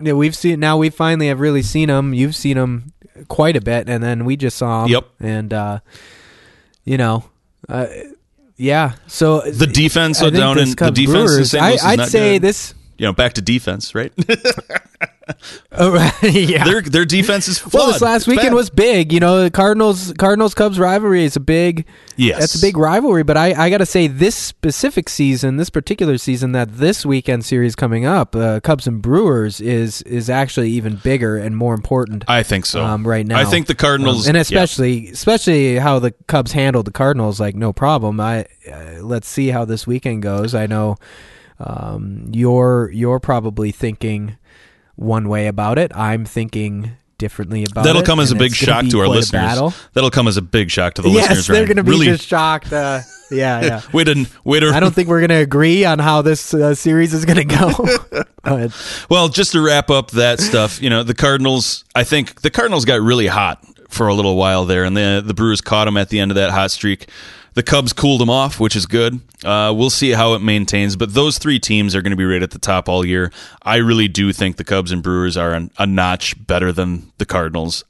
Yeah, we've seen now. We finally have really seen them. You've seen them quite a bit, and then we just saw them. Yep. And uh, you know, uh, yeah. So the defense I, I down in Cubs the defense. Brewers, I, I'd say good. This. You know, back to defense, right? Oh, yeah. Their their defense is flawed. Well, this last it's weekend bad. was big. You know, the Cardinals Cardinals Cubs rivalry is a big yes. That's a big rivalry. But I, I got to say, this specific season, this particular season, that this weekend series coming up, uh, Cubs and Brewers is is actually even bigger and more important. I think so. Um, right now, I think the Cardinals, um, and especially yeah. especially how the Cubs handled the Cardinals, like no problem. I uh, let's see how this weekend goes. I know. Um, you're you're probably thinking one way about it. I'm thinking differently about That'll it. That'll come as a big shock to our listeners. That'll come as a big shock to the yes, listeners. Yes, they're going to be really just shocked. Uh, yeah, yeah. Wait a, wait a, I don't think we're going to agree on how this uh, series is going to go. Go well, just to wrap up that stuff, you know, the Cardinals. I think the Cardinals got really hot for a little while there, and the the Brewers caught them at the end of that hot streak. The Cubs cooled them off, which is good. Uh, we'll see how it maintains, but those three teams are going to be right at the top all year. I really do think the Cubs and Brewers are an, a notch better than the Cardinals,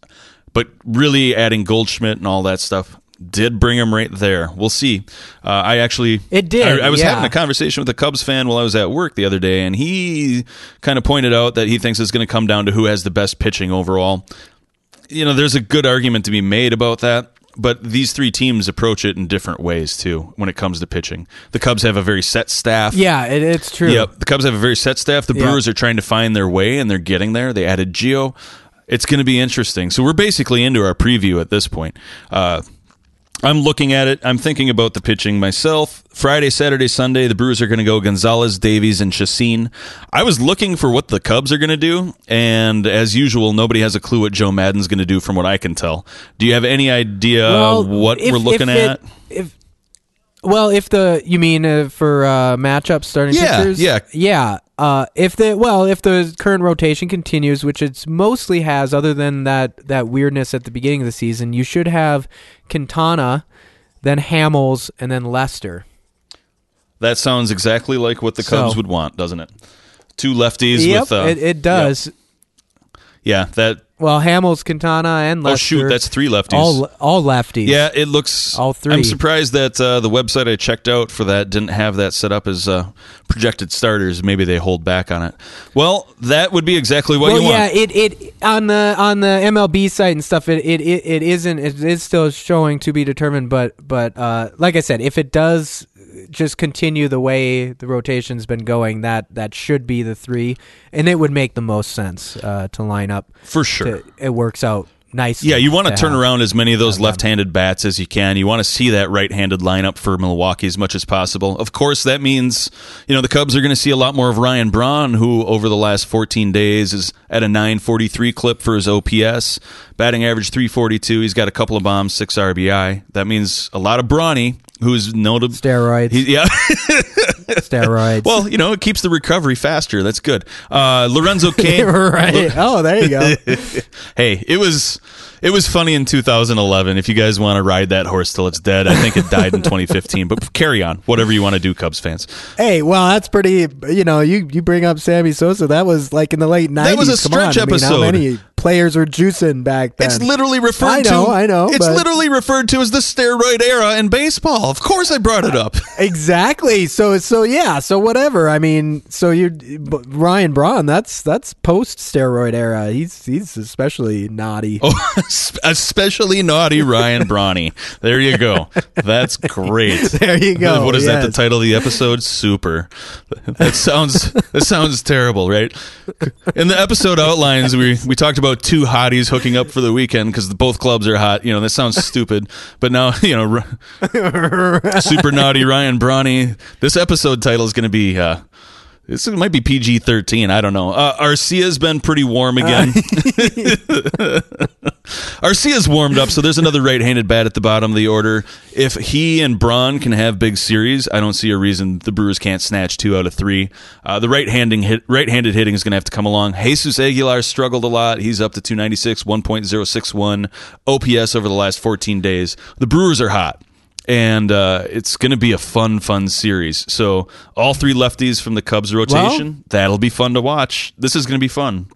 but really adding Goldschmidt and all that stuff did bring them right there. We'll see. Uh, I actually... It did, I, I was yeah. having a conversation with a Cubs fan while I was at work the other day, and he kind of pointed out that he thinks it's going to come down to who has the best pitching overall. You know, there's a good argument to be made about that. But these three teams approach it in different ways, too, when it comes to pitching. The Cubs have a very set staff. Yeah, it, it's true. Yep, the Cubs have a very set staff. The Brewers yeah. are trying to find their way, and they're getting there. They added Gio. It's going to be interesting. So we're basically into our preview at this point. Uh, I'm looking at it. I'm thinking about the pitching myself. Friday, Saturday, Sunday, the Brewers are going to go Gonzalez, Davies, and Chacín. I was looking for what the Cubs are going to do, and as usual, nobody has a clue what Joe Madden's going to do from what I can tell. Do you have any idea well, what if, we're looking if at? It, if Well, if the you mean uh, for uh, matchups starting yeah, pitchers? Yeah, yeah. Uh, if the well, if the current rotation continues, which it mostly has, other than that that weirdness at the beginning of the season, you should have Quintana, then Hamels, and then Lester. That sounds exactly like what the Cubs so, would want, doesn't it? Two lefties. Yep, with uh, it, it does. Yep. Yeah, that. Well, Hamels, Quintana, and Lester. Oh, shoot, that's three lefties. All, all lefties. Yeah, it looks... All three. I'm surprised that uh, the website I checked out for that didn't have that set up as uh, projected starters. Maybe they hold back on it. Well, that would be exactly what well, you yeah, want. Well, yeah, it, it, on the on the M L B site and stuff, it it, it, it isn't... It is still showing to be determined, but, but uh, like I said, if it does just continue the way the rotation's been going, that, that should be the three, and it would make the most sense uh, to line up. For sure. To, it works out nicely. Yeah, you want to turn have, around as many of those left-handed bats as you can. You want to see that right-handed lineup for Milwaukee as much as possible. Of course, that means, you know, the Cubs are going to see a lot more of Ryan Braun, who over the last fourteen days is at a nine forty-three clip for his O P S, batting average three forty-two. He's got a couple of bombs, six R B I. That means a lot of Brawny, who's notable steroids. He, yeah. Steroids. Well, you know, it keeps the recovery faster. That's good. Uh, Lorenzo Cain. Right. Oh, there you go. Hey, it was it was funny in two thousand eleven. If you guys want to ride that horse till it's dead, I think it died in twenty fifteen. But carry on, whatever you want to do, Cubs fans. Hey, well, that's pretty. You know, you you bring up Sammy Sosa. That was like in the late nineties. That was a stretch Come on. episode. I mean, how many players were juicing back then. It's literally referred I know, to. I know. It's literally referred to as the steroid era in baseball. Of course, I brought it up. Exactly. So so yeah. So whatever. I mean. So you, Ryan Braun. That's that's post steroid era. He's he's especially naughty. Oh, especially naughty Ryan Brawny. There you go. That's great. There you go. What is yes. that? The title of the episode? Super. That sounds that sounds terrible, right? In the episode outlines, we we talked about two hotties hooking up for the weekend because both clubs are hot. You know, that sounds stupid. But now, you know, right. Super naughty Ryan Brawny. This episode title is going to be, uh, this might be P G thirteen. I don't know. Uh, Arcia's been pretty warm again. Uh, Arcia's warmed up, so there's another right-handed bat at the bottom of the order. If he and Braun can have big series, I don't see a reason the Brewers can't snatch two out of three. Uh, the right-handed hit, right-handed hitting is going to have to come along. Jesus Aguilar struggled a lot. He's up to two ninety-six, one point oh six one O P S over the last fourteen days. The Brewers are hot. And uh, it's going to be a fun, fun series. So all three lefties from the Cubs rotation, well, that'll be fun to watch. This is going to be fun.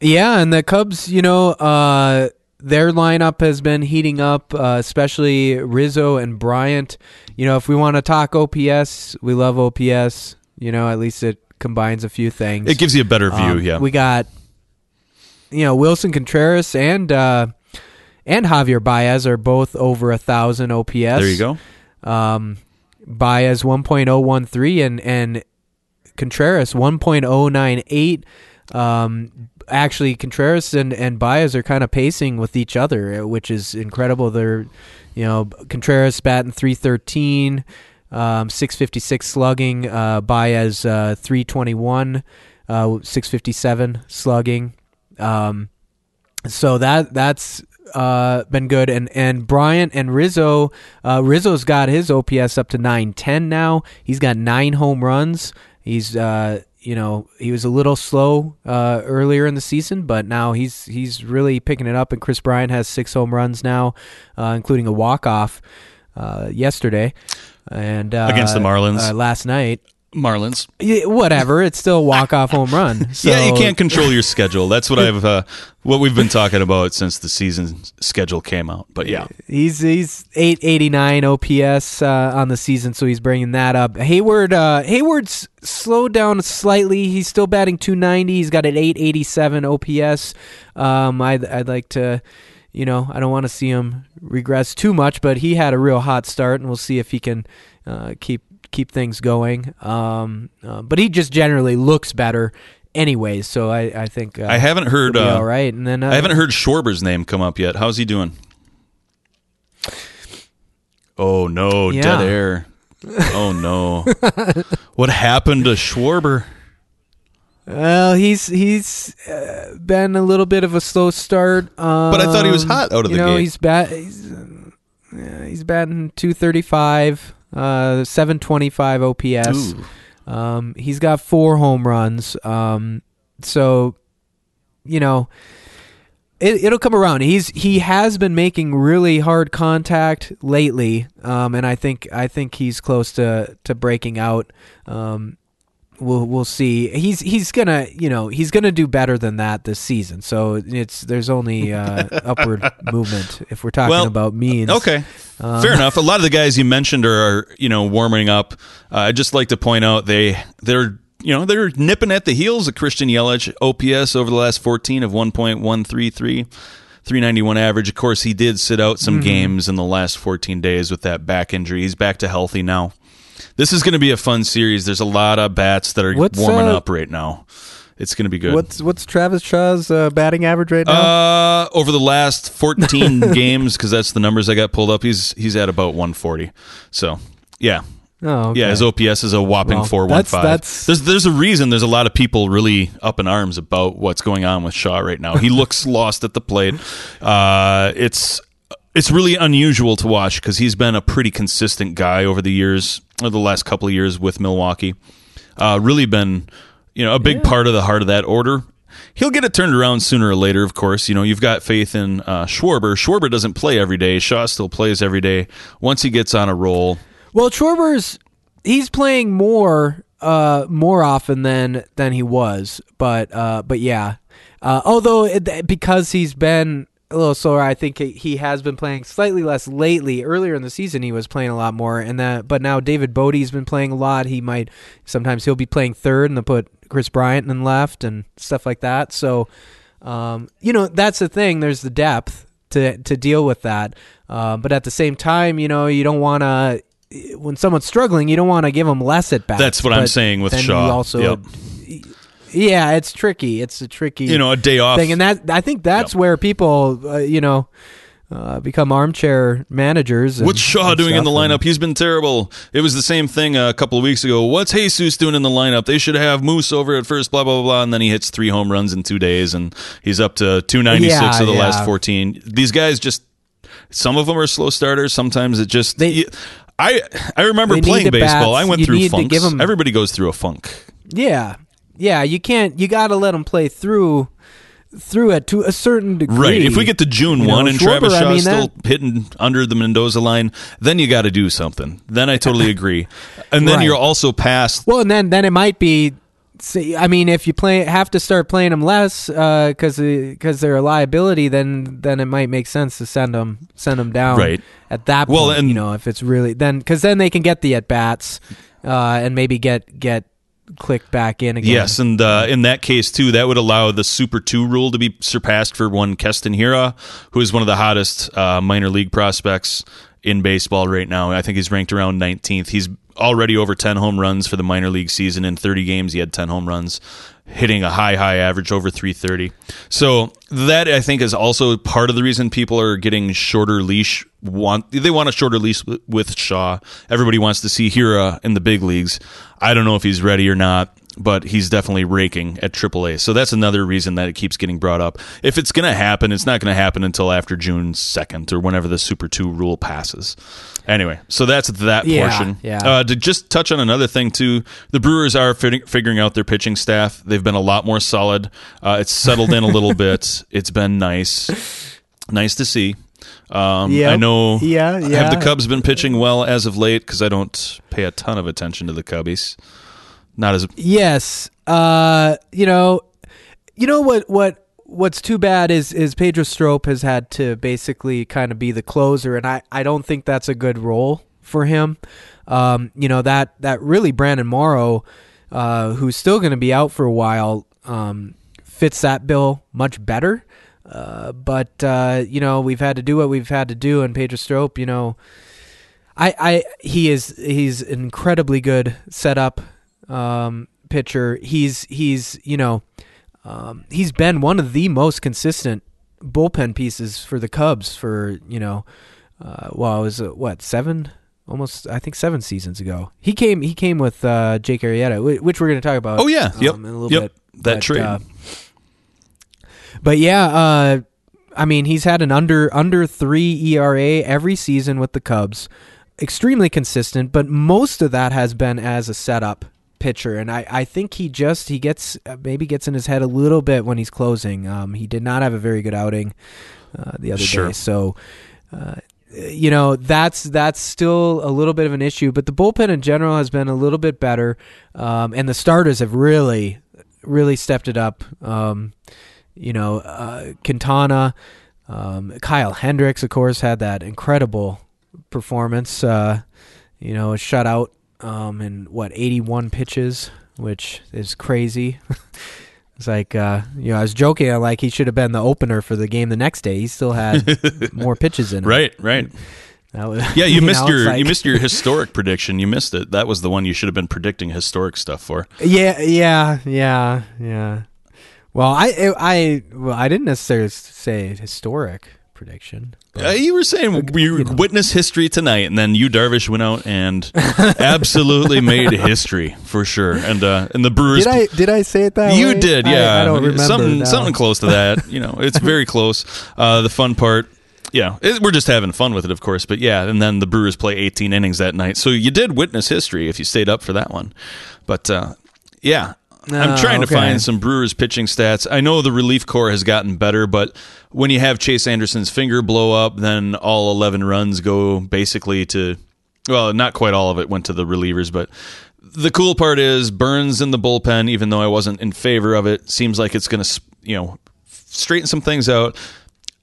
Yeah, and the Cubs, you know, uh, their lineup has been heating up, uh, especially Rizzo and Bryant. You know, if we want to talk O P S, we love O P S. You know, at least it combines a few things. It gives you a better view, um, yeah. We got, you know, Wilson Contreras and... Uh, And Javier Baez are both over a thousand O P S. There you go. Um, Baez one point oh one three and and Contreras one point oh nine eight. Um, actually, Contreras and, and Baez are kind of pacing with each other, which is incredible. They're, you know, Contreras batting three thirteen, um, six fifty-six slugging. Uh, Baez uh, three twenty-one, uh, six fifty-seven slugging. Um, so that that's. Uh, been good, and and Bryant and Rizzo, uh, Rizzo's got his O P S up to nine ten now. He's got nine home runs. He's uh, you know he was a little slow uh, earlier in the season, but now he's he's really picking it up. And Kris Bryant has six home runs now, uh, including a walk off uh, yesterday and uh, against the Marlins uh, last night. Marlins. Yeah, whatever. It's still a walk-off home run. So. Yeah, you can't control your schedule. That's what I've uh, what we've been talking about since the season schedule came out. But yeah, he's he's eight eighty-nine O P S uh, on the season, so he's bringing that up. Hayward uh, Hayward's slowed down slightly. He's still batting two ninety. He's got an eight eighty-seven O P S. Um, I'd I'd like to. You know, I don't want to see him regress too much, but he had a real hot start, and we'll see if he can uh, keep keep things going. Um, uh, but he just generally looks better, anyways. So I, I think uh, I haven't heard uh, all right, and then uh, I haven't heard Schwarber's name come up yet. How's he doing? Oh no, yeah. Dead air. Oh no, what happened to Schwarber? Well, he's he's uh, been a little bit of a slow start, um, but I thought he was hot out of you the know, gate. He's bat he's, uh, yeah, he's batting two thirty-five, uh, seven twenty-five O P S. Ooh. Um, he's got four home runs, um, so you know it, it'll come around. He's he has been making really hard contact lately, um, and I think I think he's close to to breaking out. Um, We'll we'll see. He's he's gonna you know he's gonna do better than that this season. So it's there's only uh, upward movement if we're talking well, about means. Okay, um, fair enough. A lot of the guys you mentioned are, are you know warming up. Uh, I'd just like to point out they they're you know they're nipping at the heels of Christian Yelich. O P S over the last fourteen of one point one three three. three ninety-one average. Of course, he did sit out some mm-hmm. games in the last fourteen days with that back injury. He's back to healthy now. This is going to be a fun series. There's a lot of bats that are what's, warming uh, up right now. It's going to be good. What's what's Travis Shaw's uh, batting average right now? Uh, over the last fourteen games, because that's the numbers I got pulled up, he's he's at about one forty. So, yeah. Oh, okay. Yeah, his O P S is a whopping well, four one five. That's, that's... There's there's a reason there's a lot of people really up in arms about what's going on with Shaw right now. He looks lost at the plate. Uh, it's... It's really unusual to watch because he's been a pretty consistent guy over the years, or the last couple of years with Milwaukee. Uh, really been, you know, a big yeah. part of the heart of that order. He'll get it turned around sooner or later, of course. You know, you've got faith in uh, Schwarber. Schwarber doesn't play every day. Shaw still plays every day. Once he gets on a roll, well, Schwarber's he's playing more, uh, more often than than he was. But uh, but yeah. Uh, although, it, because he's been a little slower, I think he has been playing slightly less lately. Earlier in the season, he was playing a lot more, and that, but now David Bodie's been playing a lot. He might sometimes he'll be playing third, and they'll put Kris Bryant in left and stuff like that. So, um, you know, that's the thing. There's the depth to to deal with that. Uh, but at the same time, you know, you don't want to. When someone's struggling, you don't want to give them less at bats. That's what I'm saying with Shaw. You also, yep. Yeah, it's tricky. It's a tricky, you know, a day off thing, and that I think that's yep. where people, uh, you know, uh, become armchair managers. And, what's Shaw doing in the lineup? He's been terrible. It was the same thing a couple of weeks ago. What's Jesus doing in the lineup? They should have Moose over at first. Blah blah blah, and then he hits three home runs in two days, and he's up to two ninety-six yeah, of the yeah. last fourteen. These guys just. Some of them are slow starters. Sometimes it just. They, I I remember playing baseball. Bats. I went you through funks. Them, Everybody goes through a funk. Yeah, yeah. You can't. You got to let them play through, through it to a certain degree. Right. If we get to June you one know, and Schwarber, Travis Shaw I mean, still that, hitting under the Mendoza line, then you got to do something. Then I totally agree. And then right. you're also past. Well, and then then it might be. See, I mean, if you play, have to start playing them less because uh, because they're a liability, then then it might make sense to send them send them down right. at that point. Well, and you know, if it's really then because then they can get the at bats uh, and maybe get get clicked back in again. Yes, and uh, in that case too, that would allow the Super Two rule to be surpassed for one Keston Hira, who is one of the hottest uh, minor league prospects in baseball right now. I think he's ranked around nineteenth. He's already over ten home runs for the minor league season. In thirty games, he had ten home runs, hitting a high, high average over three thirty. So that, I think, is also part of the reason people are getting shorter leash. Want They want a shorter leash with Shaw. Everybody wants to see Hira in the big leagues. I don't know if he's ready or not, but he's definitely raking at triple A. So that's another reason that it keeps getting brought up. If it's going to happen, it's not going to happen until after June second or whenever the Super two rule passes. Anyway, so that's that yeah, portion. Yeah. Uh, to just touch on another thing, too, the Brewers are fit- figuring out their pitching staff. They've been a lot more solid. Uh, it's settled in a little bit. It's been nice. Nice to see. Um, yep. I know. Yeah, yeah. Have the Cubs been pitching well as of late? Because I don't pay a ton of attention to the Cubbies. Not as yes, uh, you know, you know what, what what's too bad is is Pedro Strop has had to basically kind of be the closer, and I, I don't think that's a good role for him. Um, you know that that really Brandon Morrow, uh, who's still going to be out for a while, um, fits that bill much better. Uh, but uh, you know we've had to do what we've had to do, and Pedro Strop, you know, I I he is he's an incredibly good setup. Um, pitcher. He's, he's, you know, um, he's been one of the most consistent bullpen pieces for the Cubs for, you know, uh, well, it was uh, what, seven, almost, I think seven seasons ago. He came, he came with, uh, Jake Arrieta, which we're going to talk about. Oh yeah. Yep. Um, in a little yep. bit. That but, trade. Uh, but yeah, uh, I mean, he's had an under, under three E R A every season with the Cubs, extremely consistent, but most of that has been as a setup pitcher, and I, I think he just he gets maybe gets in his head a little bit when he's closing. Um, he did not have a very good outing uh, the other sure. day, so uh, you know that's that's still a little bit of an issue. But the bullpen in general has been a little bit better, um, and the starters have really really stepped it up. Um, you know, uh, Quintana, um, Kyle Hendricks, of course, had that incredible performance. Uh, you know, a shutout. Um, and what, eighty-one pitches, which is crazy. It's like, uh, you know, I was joking. I like he should have been the opener for the game the next day. He still had more pitches in him. Right, right. That was, yeah, you, you missed know, your like, you missed your historic prediction. You missed it. That was the one you should have been predicting historic stuff for. Yeah, yeah, yeah, yeah. Well, I, I, well, I didn't necessarily say historic prediction. Uh, you were saying you, you know. Witness history tonight, and then Yu Darvish went out and absolutely made history for sure. And uh, and the Brewers did I did I say it that you way? You did, yeah. I, I don't remember something now. Something close to that. You know, it's very close. Uh, the fun part, yeah, it, we're just having fun with it, of course. But yeah, and then the Brewers play eighteen innings that night, so you did witness history if you stayed up for that one. But uh, yeah. Oh, I'm trying to okay. find some Brewers pitching stats. I know the relief corps has gotten better, but when you have Chase Anderson's finger blow up, then all eleven runs go basically to, well, not quite all of it went to the relievers, but the cool part is Burnes in the bullpen, even though I wasn't in favor of it, seems like it's going to, you know, straighten some things out.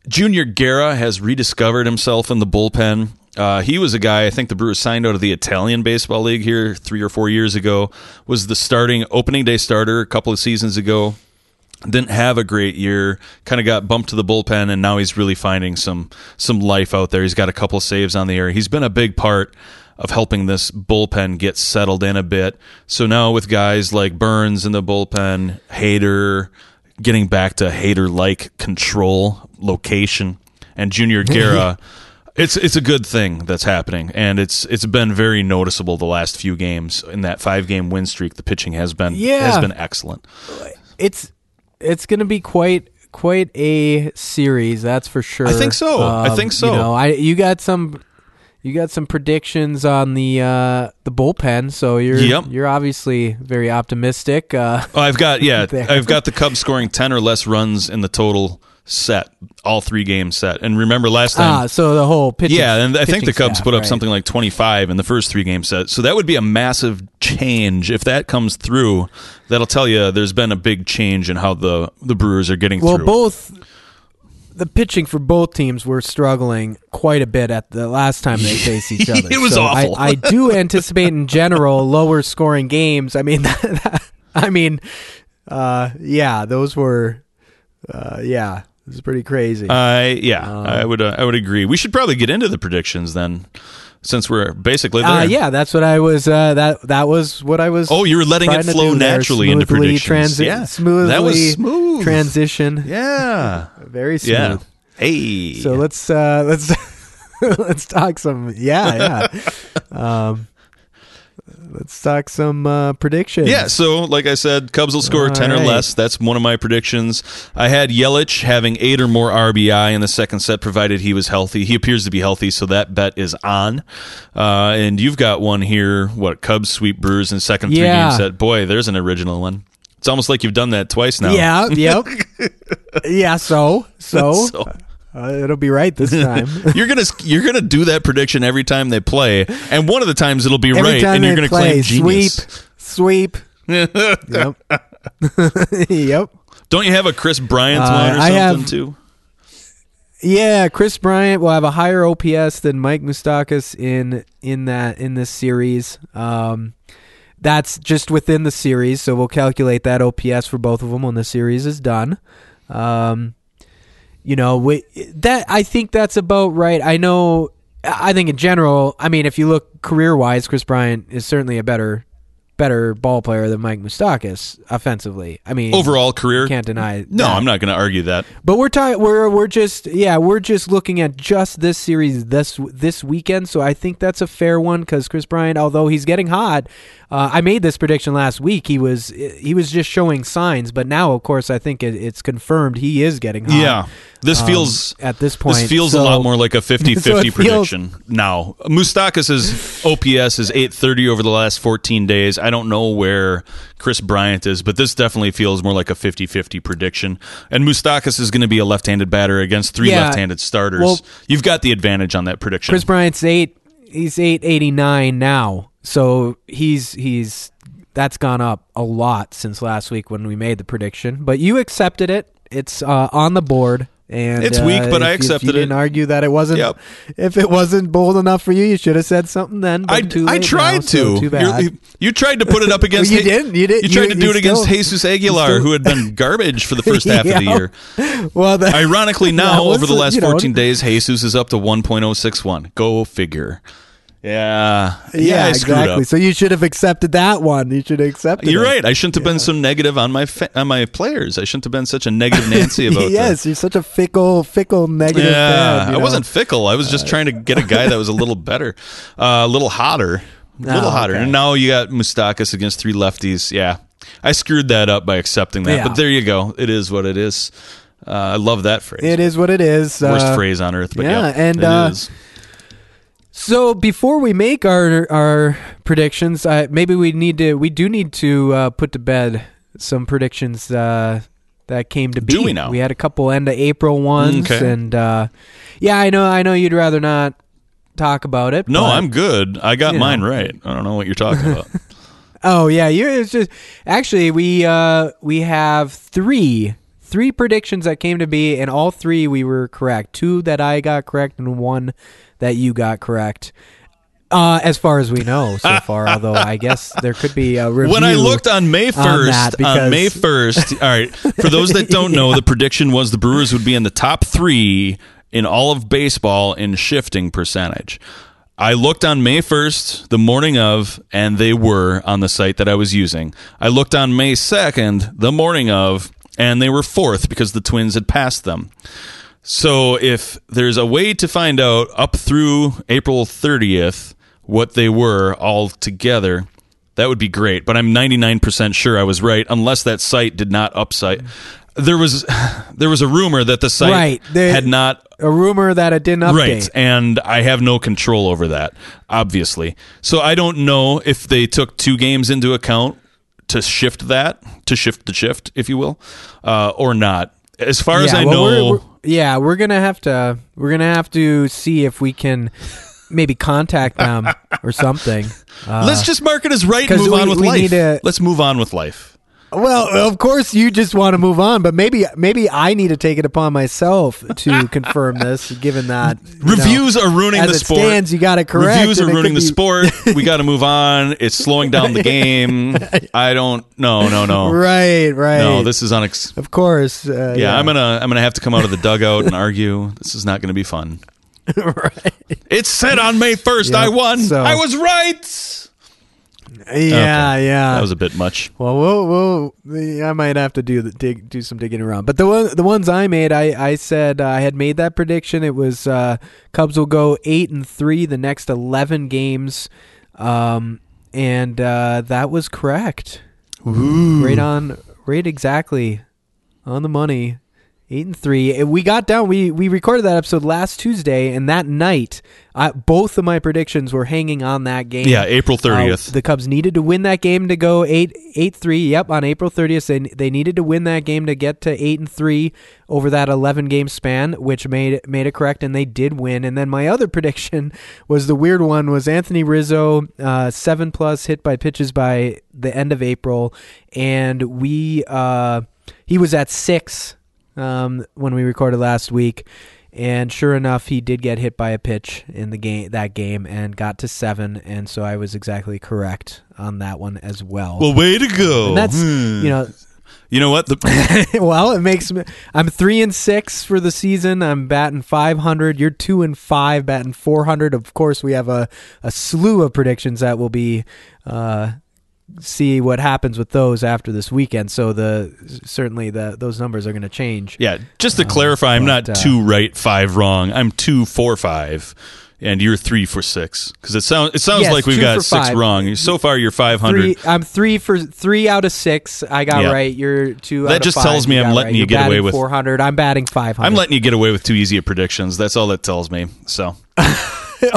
Junior Guerra has rediscovered himself in the bullpen. Uh, he was a guy, I think the Brewers signed out of the Italian Baseball League here three or four years ago, was the starting opening day starter a couple of seasons ago. Didn't have a great year, kind of got bumped to the bullpen, and now he's really finding some some life out there. He's got a couple of saves on the air. He's been a big part of helping this bullpen get settled in a bit. So now with guys like Burnes in the bullpen, Hader, getting back to Hader-like control, location, and Junior Guerra, It's it's a good thing that's happening, and it's it's been very noticeable the last few games. In that five-game win streak, the pitching has been yeah. has been excellent. It's it's going to be quite quite a series, that's for sure. I think so. Um, I think so. You know, I you got some you got some predictions on the uh, the bullpen, so you're yep. you're obviously very optimistic. Uh, oh, I've got yeah, I've got the Cubs scoring ten or less runs in the total set, all three games set. And remember last time, ah, so the whole pitching, yeah, and I think the Cubs staff, put up right. something like twenty-five in the first three game set. So that would be a massive change if that comes through. That'll tell you there's been a big change in how the the Brewers are getting well, through. Well, both the pitching for both teams were struggling quite a bit at the last time they faced each other. It was so awful. I, I do anticipate in general lower scoring games. I mean, I mean, uh, yeah, those were, uh, yeah. This is pretty crazy. Uh, yeah, um, I would uh, I would agree. We should probably get into the predictions then, since we're basically there. Uh, yeah, that's what I was. Uh, that that was what I was. Oh, you were letting it flow naturally into predictions. Transi- yeah, smoothly. That was smooth transition. Yeah, very smooth. Yeah. Hey, so let's uh, let's let's talk some. Yeah, yeah. um, Let's talk some uh, predictions. Yeah, so like I said, Cubs will score All ten right. or less. That's one of my predictions. I had Yelich having eight or more R B I in the second set, provided he was healthy. He appears to be healthy, so that bet is on. Uh, and you've got one here, what, Cubs sweep Brewers in second yeah. three-game set. Boy, there's an original one. It's almost like you've done that twice now. Yeah, yep. yeah, so, so. so. Uh, it'll be right this time. you're gonna you're gonna do that prediction every time they play, and one of the times it'll be every right, and you're gonna play, claim genius. Sweep, sweep. yep, yep. Don't you have a Kris Bryant uh, line or I something have, too? Yeah, Kris Bryant will have a higher O P S than Mike Moustakas in in that in this series. Um, that's just within the series, so we'll calculate that O P S for both of them when the series is done. Um, You know, we, that I think that's about right. I know, I think in general, I mean, if you look career-wise, Kris Bryant is certainly a better better ball player than Mike Moustakas offensively. I mean, overall career, can't deny. No, that. I'm not going to argue that. But we're talking, we're we're just yeah, we're just looking at just this series this this weekend. So I think that's a fair one because Kris Bryant, although he's getting hot, uh, I made this prediction last week. He was he was just showing signs, but now of course I think it, it's confirmed he is getting hot. Yeah, this um, feels at this point this feels so, a lot more like a fifty-fifty so prediction feels, now. Moustakas' O P S is eight thirty over the last fourteen days. I don't know where Kris Bryant is, but this definitely feels more like a fifty-fifty prediction. And Moustakas is going to be a left-handed batter against three yeah. left-handed starters. Well, you've got the advantage on that prediction. Kris Bryant's eight; he's eight eighty-nine now, so he's he's that's gone up a lot since last week when we made the prediction. But you accepted it; it's uh, on the board. And it's weak, uh, but I accepted it. If you didn't argue that it wasn't, yep. if it wasn't bold enough for you, you should have said something then. I, I tried now, to. So too bad. You, you tried to put it up against. well, you ha- didn't. You didn't. You tried you, to do it still, against Jesus Aguilar, still, who had been garbage for the first half yeah. of the year. Well, that, ironically, now was, over the last fourteen know, days, Jesus is up to one point oh six one. Go figure. Yeah. Yeah, yeah exactly. Up. So you should have accepted that one. You should have accepted You're it. right. I shouldn't have yeah. been so negative on my fa- on my players. I shouldn't have been such a negative Nancy about Yes, that. You're such a fickle, fickle negative Yeah, fan, I know? wasn't fickle. I was just uh, trying to get a guy that was a little better, uh, a little hotter, a little oh, hotter. Okay. And now you got Moustakas against three lefties. Yeah. I screwed that up by accepting that. Yeah. But there you go. It is what it is. Uh, I love that phrase. It is what it is. Worst uh, phrase on earth, but yeah, yeah and, it uh, is. So before we make our our predictions, I, maybe we need to we do need to uh, put to bed some predictions uh, that came to be. Do we now? We had a couple end of April ones, okay. and uh, yeah, I know I know you'd rather not talk about it. No, but, I'm good. I got mine know. right. I don't know what you're talking about. oh yeah, you it's just actually we uh, we have three. three predictions that came to be, and all three we were correct. Two that I got correct and one that you got correct. Uh, as far as we know so far, although I guess there could be a review. When I looked on May first, on, on May first, all right, for those that don't yeah. know, the prediction was the Brewers would be in the top three in all of baseball in shifting percentage. I looked on May first, the morning of, and they were on the site that I was using. I looked on May second, the morning of, and they were fourth because the Twins had passed them. So if there's a way to find out up through April thirtieth, what they were all together, that would be great. But I'm ninety-nine percent sure I was right, unless that site did not upside. There was there was a rumor that the site right. there, had not... A rumor that it didn't update. Right, and I have no control over that, obviously. So I don't know if they took two games into account to shift that, to shift the shift, if you will, uh, or not. As far yeah, as I well, know... We're, we're, yeah, we're going to have to we're gonna have to see if we can... Maybe contact them or something. Uh, Let's just mark it as right and move we, on with life. To, Let's move on with life. Well, of course you just want to move on, but maybe maybe I need to take it upon myself to confirm this, given that... Reviews know, are ruining the sport. As it stands, you got it correct. Reviews are ruining the be... sport. We got to move on. It's slowing down the game. I don't... No, no, no. Right, right. No, this is unex... Of course. Uh, yeah, yeah, I'm gonna I'm gonna have to come out of the dugout and argue. This is not going to be fun. Right. It said on May first, yep, I won. So. I was right. Yeah, okay. yeah. That was a bit much. Well, whoa, whoa. I might have to do the dig, do some digging around. But the one, the ones I made, I, I said uh, I had made that prediction. It was uh, Cubs will go eight and three the next eleven games, um, and uh, that was correct. Ooh. Right on, right exactly on the money. Eight and three. We got down. We we recorded that episode last Tuesday, and that night, I, both of my predictions were hanging on that game. Yeah, April thirtieth. Uh, the Cubs needed to win that game to go eight eight three. Yep, on April thirtieth, they they needed to win that game to get to eight and three over that eleven game span, which made made it correct, and they did win. And then my other prediction was the weird one: was Anthony Rizzo uh, seven plus hit by pitches by the end of April, and we uh, he was at six. Um, when we recorded last week, and sure enough, he did get hit by a pitch in the game that game and got to seven, and so I was exactly correct on that one as well. Well, way to go! And that's hmm. you know, you know what? The- well, it makes me. I'm three and six for the season. I'm batting five hundred. You're two and five, batting four hundred. Of course, we have a a slew of predictions that will be. Uh, see what happens with those after this weekend. So the certainly the those numbers are going to change. Yeah, just to um, clarify, I'm but, not uh, two right, five wrong. I'm two for five, and you're three for six. Because it sounds it sounds yes, like we've got six five. wrong. So far, you're five hundred. I'm three for three out of six. I got yeah. right. You're two. That out just of five. tells me you I'm letting right. you you're get away with four hundred. I'm batting five hundred. I'm letting you get away with too easy of predictions. That's all that tells me. So.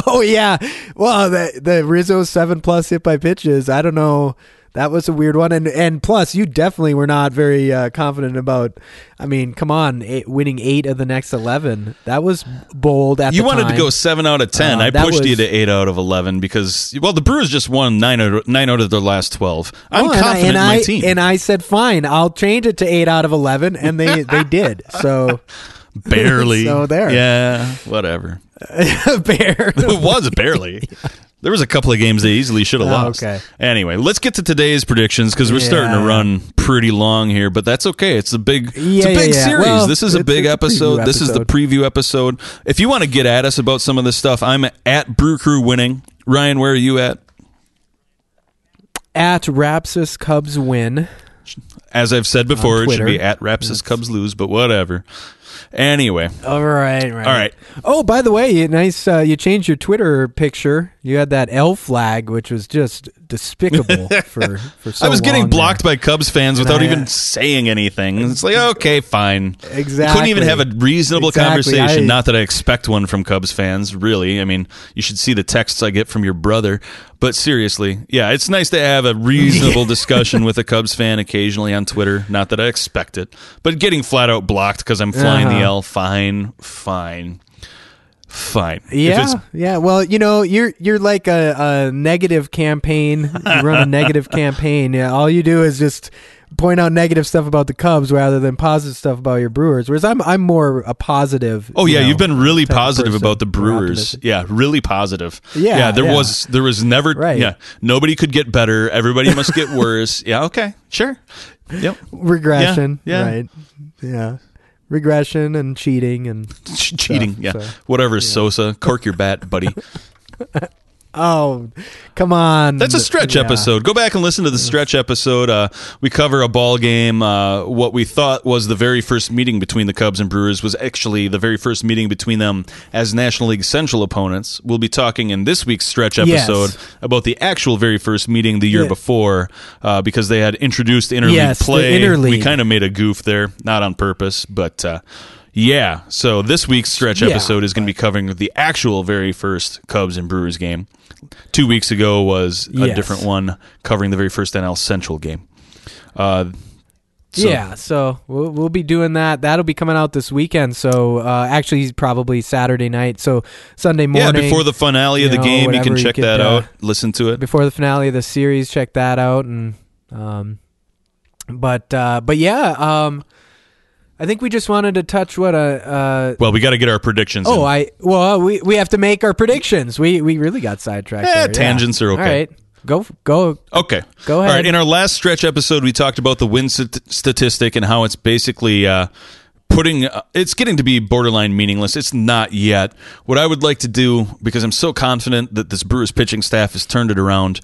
Oh yeah, well the the Rizzo seven plus hit by pitches. I don't know, that was a weird one, and and plus you definitely were not very uh, confident about. I mean, come on, eight, winning eight of the next eleven. That was bold. At you the wanted time. to go seven out of ten. Uh, I pushed was, you to eight out of eleven because well, the Brewers just won nine out of, nine out of their last twelve. I'm well, confident and I, and in my I, team, and I said fine, I'll change it to eight out of eleven, and they they did so. Barely. So there. Yeah, whatever. Barely. It was barely. There was a couple of games they easily should have oh, lost. Okay. Anyway, let's get to today's predictions because we're yeah. starting to run pretty long here, but that's okay. It's a big, yeah, it's a big yeah, yeah. series. Well, this is a big episode. A this episode. is the preview episode. If you want to get at us about some of this stuff, I'm at Brew Crew Winning. Ryan, where are you at? At Rapsis Cubs Win. As I've said before, it should be at Rapsis Cubs Lose, but whatever. Anyway, all right, right, all right. Oh, by the way, you, nice. Uh, you changed your Twitter picture. You had that L flag, which was just despicable for for. So I was getting long blocked there. by Cubs fans and without I, even saying anything. It's like, okay, fine. Exactly. You couldn't even have a reasonable exactly. conversation. I, Not that I expect one from Cubs fans, really. I mean, you should see the texts I get from your brother. But seriously, yeah, it's nice to have a reasonable discussion with a Cubs fan occasionally on Twitter. Not that I expect it, but getting flat out blocked because I'm flying uh-huh. the L. Fine, fine, fine. Yeah, yeah. Well, you know, you're you're like a, a negative campaign. You run a negative campaign. Yeah, all you do is just point out negative stuff about the Cubs rather than positive stuff about your Brewers. Whereas I'm I'm more a positive. Oh yeah, you know, you've been really positive about the Brewers. Yeah, really positive. Yeah, yeah. There yeah. was there was never. Right. Yeah, nobody could get better. Everybody must get worse. Yeah. Okay. Sure. Yep. Regression. Yeah. yeah. Right. Yeah. Regression and cheating and Ch- cheating. Stuff, yeah. So, whatever. Yeah. Sosa, cork your bat, buddy. Oh, come on. That's a stretch yeah. episode. Go back and listen to the stretch episode. Uh, we cover a ball game. Uh, what we thought was the very first meeting between the Cubs and Brewers was actually the very first meeting between them as National League Central opponents. We'll be talking in this week's stretch episode yes. about the actual very first meeting the year yeah. before uh, because they had introduced interleague yes, play. The interleague. We kind of made a goof there, not on purpose, but... Uh, yeah, so this week's stretch episode yeah, is going to be covering the actual very first Cubs and Brewers game. Two weeks ago was a yes. different one covering the very first N L Central game. Uh, so. Yeah, so we'll, we'll be doing that. That'll be coming out this weekend. So uh, actually, probably Saturday night. So Sunday morning. Yeah, before the finale of the know, game, you can check you that could, out. Uh, listen to it before the finale of the series. Check that out, and um, but uh, but yeah. Um, I think we just wanted to touch what a. Uh, well, we got to get our predictions. Oh, in. I well, we, we have to make our predictions. We we really got sidetracked. Eh, tangents yeah. are okay. All right, go go. Okay, go ahead. All right, in our last stretch episode, we talked about the win st- statistic and how it's basically uh, putting. Uh, it's getting to be borderline meaningless. It's not yet. What I would like to do, because I'm so confident that this Brewers pitching staff has turned it around.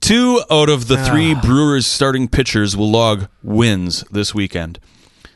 Two out of the three ah. Brewers starting pitchers will log wins this weekend.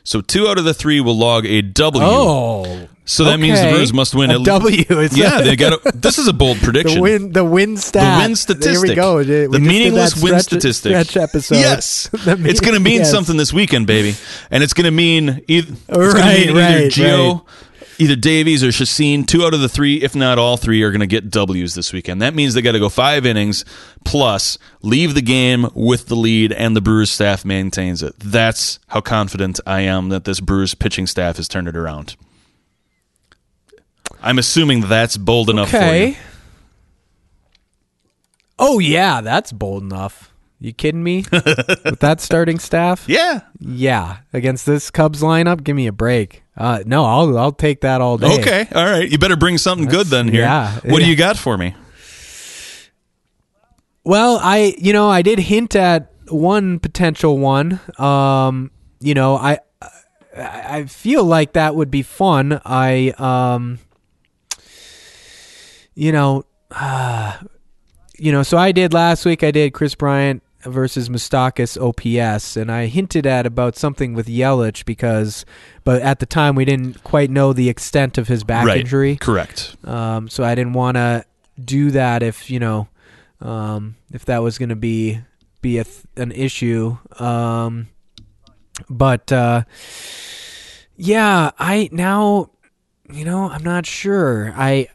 So two out of the three will log a W. Oh, so that okay. means the Brewers must win a at W. It's yeah, they got. A, this is a bold prediction. The win, the win stat, the win statistic. There we go. We the meaningless win statistic. Stretch episode. Yes, mean, it's going to mean yes. something this weekend, baby, and it's going to mean either right, mean right, either Gio, right. either Davies or Chacín. Two out of the three, if not all three, are going to get W's this weekend. That means they got to go five innings plus, leave the game with the lead, and the Brewers staff maintains it. That's how confident I am that this Brewers pitching staff has turned it around. I'm assuming that's bold enough okay. for you. Oh, yeah, that's bold enough. You kidding me? With that starting staff? Yeah. Yeah. Against this Cubs lineup, give me a break. Uh, no, I'll I'll take that all day. Okay. All right. You better bring something That's, good then here. Yeah. What do you got for me? Well, I you know, I did hint at one potential one. Um, you know, I I feel like that would be fun. I um you know, uh, you know, so I did last week I did Kris Bryant versus Moustakas O P S, and I hinted at about something with Yelich because, but at the time we didn't quite know the extent of his back right. injury. Correct. Um, so I didn't want to do that if you know um, if that was going to be be a th- an issue. Um, but uh, yeah, I now you know I'm not sure. I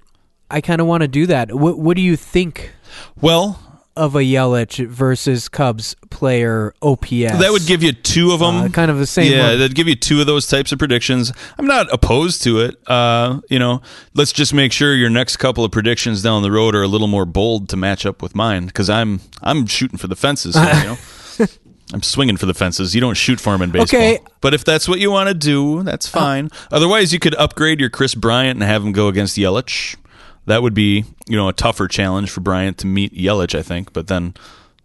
I kind of want to do that. What What do you think? Well. Of a Yelich versus Cubs player O P S. That would give you two of them. Uh, kind of the same Yeah, one. That'd give you two of those types of predictions. I'm not opposed to it. Uh, you know, let's just make sure your next couple of predictions down the road are a little more bold to match up with mine, because I'm I'm shooting for the fences. So, you know? I'm swinging for the fences. You don't shoot for them in baseball. Okay. But if that's what you want to do, that's fine. Oh. Otherwise, you could upgrade your Kris Bryant and have him go against Yelich. That would be, you know, a tougher challenge for Bryant to meet Yelich, I think. But then,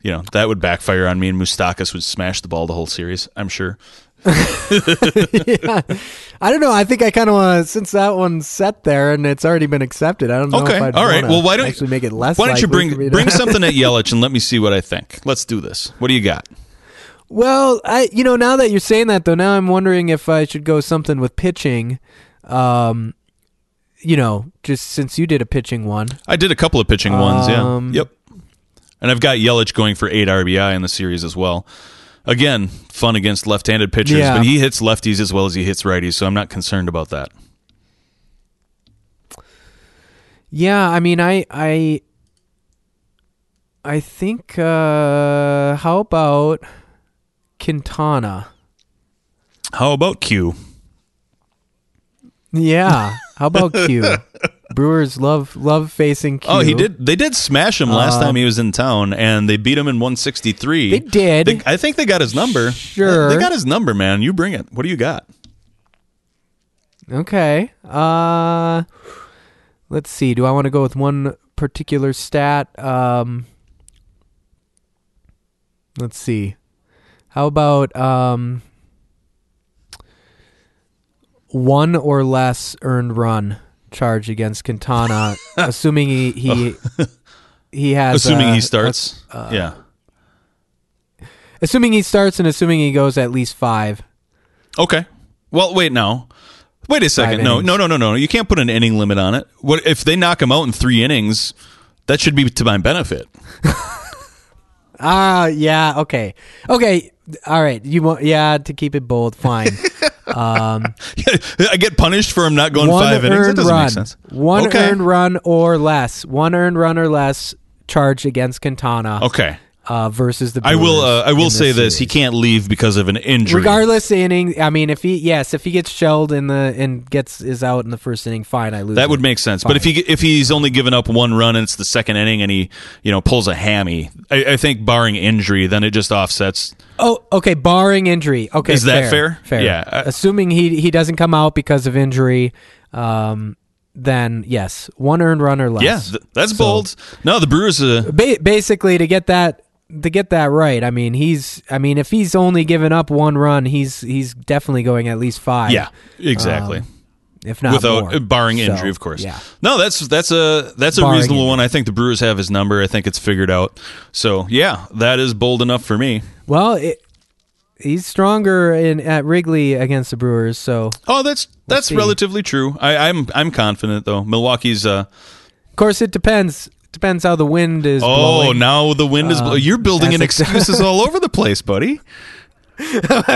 you know, that would backfire on me, and Moustakas would smash the ball the whole series, I'm sure. yeah. I don't know. I think I kind of want to, since that one's set there and it's already been accepted, I don't know okay. if I'd All right. well, why don't, actually make it less Why don't you bring bring something at Yelich and let me see what I think. Let's do this. What do you got? Well, I you know, now that you're saying that, though, now I'm wondering if I should go something with pitching. Um You know, just since you did a pitching one. I did a couple of pitching ones, um, yeah. Yep. And I've got Yelich going for eight R B I in the series as well. Again, fun against left-handed pitchers, yeah. but he hits lefties as well as he hits righties, so I'm not concerned about that. Yeah, I mean, I I, I think, uh, how about Quintana? How about Q? Yeah. How about Q? Brewers love love facing Q. Oh, he did. They did smash him last uh, time he was in town, and they beat him in one sixty-three. They did. They, I think they got his number. Sure, they got his number, man. You bring it. What do you got? Okay. Uh, let's see. Do I want to go with one particular stat? Um, let's see. How about um, one or less earned run charge against Quintana, assuming he he, oh. he has assuming a, he starts. A, uh, yeah. Assuming he starts and assuming he goes at least five. Okay. Well, wait, no. Wait a second. No, no, no, no, no. You can't put an inning limit on it. What if they knock him out in three innings? That should be to my benefit. Ah, uh, yeah. Okay. Okay. All right. You want? Yeah. To keep it bold. Fine. Um, I get punished for him not going five innings. That doesn't run. Make sense. One okay. earned run or less. One earned run or less charged against Quintana. Okay. Uh, versus the Brewers. I will. Uh, I will say this, this: he can't leave because of an injury. Regardless inning, I mean, if he yes, if he gets shelled in the and gets is out in the first inning, fine. I lose. That would make sense. Fine. But if he if he's only given up one run and it's the second inning and he you know pulls a hammy, I, I think barring injury, then it just offsets. Oh, okay. Barring injury, okay. Is fair, that fair? Fair. Yeah. I, Assuming he he doesn't come out because of injury. Um, Then yes, one earned run or less. Yeah, th- that's so, bold. No, the Brewers. Uh, ba- basically, to get that. To get that right, I mean, he's. I mean, if he's only given up one run, he's he's definitely going at least five. Yeah, exactly. Um, if not, without more. barring injury, so, of course. Yeah. No, that's that's a that's barring a reasonable injury. one. I think the Brewers have his number. I think it's figured out. So yeah, that is bold enough for me. Well, it, he's stronger in at Wrigley against the Brewers. So oh, that's we'll that's see. relatively true. I, I'm I'm confident though. Milwaukee's. Uh, of course, it depends. Depends how the wind is. Oh, blowing. now the wind is. Blow- um, You're building in excuses all over the place, buddy.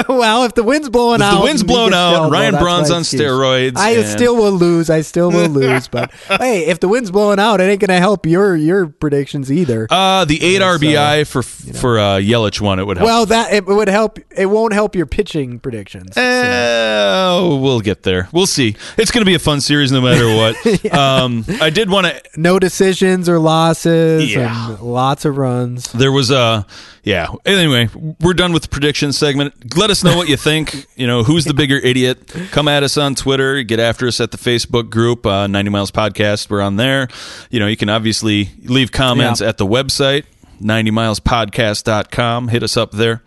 Well, if the wind's blowing if out, the wind's blown out. Still, Ryan Braun's on excuse. steroids. I and... still will lose. I still will lose. But hey, if the wind's blowing out, it ain't gonna help your your predictions either. Uh the eight so, R B I for you know. for uh, Yelich one. It would help. Well, that it would help. It won't help your pitching predictions. Uh, so. We'll get there. We'll see. It's gonna be a fun series no matter what. yeah. Um, I did want to no decisions or losses. Yeah. And lots of runs. There was a uh, yeah. Anyway, we're done with the predictions segment. Let us know what you think. You know, who's the bigger idiot? Come at us on Twitter. Get after us at the Facebook group, uh, ninety Miles Podcast. We're on there. You know, you can obviously leave comments yeah. at the website, ninety miles podcast dot com. Hit us up there.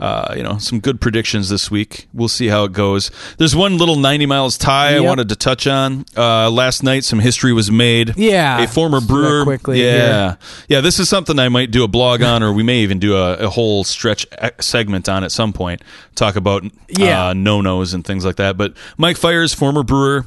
Uh, you know, some good predictions this week. We'll see how it goes. There's one little ninety Miles tie yep. I wanted to touch on. Uh, last night, some history was made. Yeah. A former Brewer. Quickly yeah. Here. Yeah, this is something I might do a blog on, or we may even do a, a whole stretch segment on at some point. Talk about yeah. uh, no-nos and things like that. But Mike Fiers, former Brewer,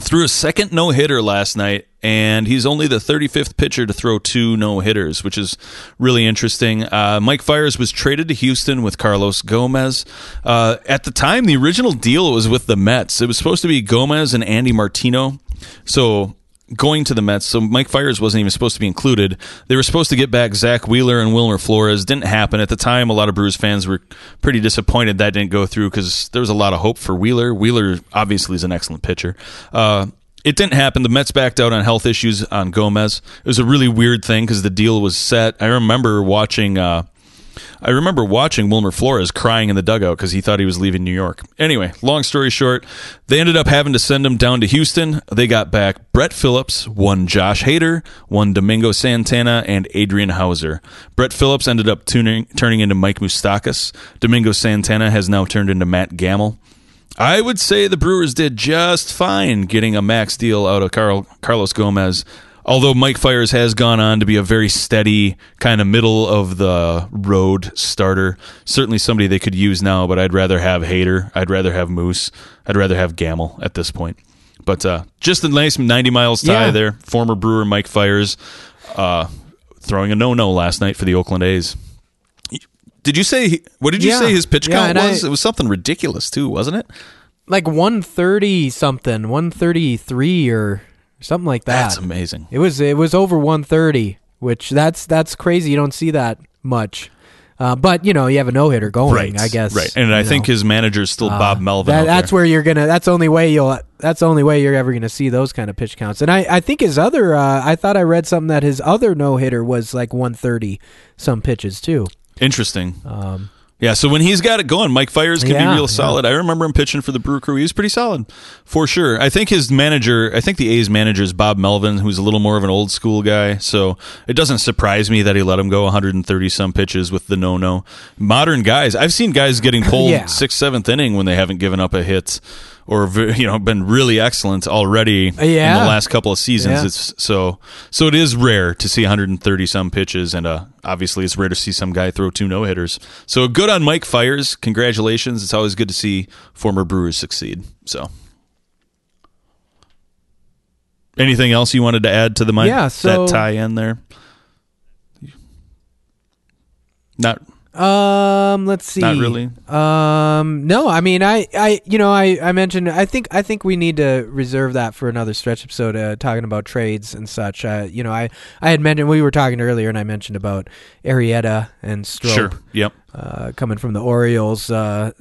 threw a second no-hitter last night, and he's only the thirty-fifth pitcher to throw two no-hitters, which is really interesting. Uh, Mike Fiers was traded to Houston with Carlos Gomez. Uh, at the time, the original deal was with the Mets. It was supposed to be Gomez and Andy Martino, so going to the Mets, so Mike Fiers wasn't even supposed to be included. They were supposed to get back Zach Wheeler and Wilmer Flores. Didn't happen. At the time, a lot of Brewers fans were pretty disappointed that didn't go through because there was a lot of hope for Wheeler. Wheeler obviously is an excellent pitcher. Uh, it didn't happen. The Mets backed out on health issues on Gomez. It was a really weird thing because the deal was set. I remember watching... Uh, I remember watching Wilmer Flores crying in the dugout because he thought he was leaving New York. Anyway, long story short, they ended up having to send him down to Houston. They got back Brett Phillips, one Josh Hader, one Domingo Santana, and Adrian Hauser. Brett Phillips ended up tuning, turning into Mike Moustakas. Domingo Santana has now turned into Matt Gamel. I would say the Brewers did just fine getting a max deal out of Carl, Carlos Gomez. Although Mike Fiers has gone on to be a very steady, kind of middle-of-the-road starter. Certainly somebody they could use now, but I'd rather have Hader. I'd rather have Moose. I'd rather have Gamel at this point. But uh, just a nice ninety Miles tie yeah. there. Former Brewer Mike Fiers uh, throwing a no-no last night for the Oakland A's. Did you say... What did you yeah. say his pitch yeah, count was? I, it was something ridiculous, too, wasn't it? Like one thirty-something, one thirty-three or... Something like that. That's amazing. It was it was over one thirty, which that's that's crazy. You don't see that much. Uh, but, you know, you have a no-hitter going, right, I guess. Right, and I know. think his manager's still uh, Bob Melvin. That, that's there. where you're going to – that's the only way you'll – that's the only way you're ever going to see those kind of pitch counts. And I, I think his other uh, – I thought I read something that his other no-hitter was like one thirty some pitches too. Interesting. Um, yeah, so when he's got it going, Mike Fiers can yeah, be real solid. Yeah. I remember him pitching for the Brew Crew. He was pretty solid for sure. I think his manager – I think the A's manager is Bob Melvin, who's a little more of an old-school guy. So it doesn't surprise me that he let him go one thirty some pitches with the no-no. Modern guys – I've seen guys getting pulled yeah. sixth, seventh inning when they haven't given up a hit or, you know, been really excellent already yeah. in the last couple of seasons. Yeah. It's so so it is rare to see one thirty some pitches, and uh, obviously it's rare to see some guy throw two no-hitters. So good on Mike Fiers. Congratulations. It's always good to see former Brewers succeed. So anything else you wanted to add to the mind? Yeah, so, that tie-in there? Not Um, let's see. Not really. Um, no, I mean, I, I, you know, I, I mentioned, I think, I think we need to reserve that for another stretch episode, uh, talking about trades and such. Uh, you know, I, I had mentioned, we were talking earlier and I mentioned about Arrieta and Strope, sure. yep. uh, coming from the Orioles, uh,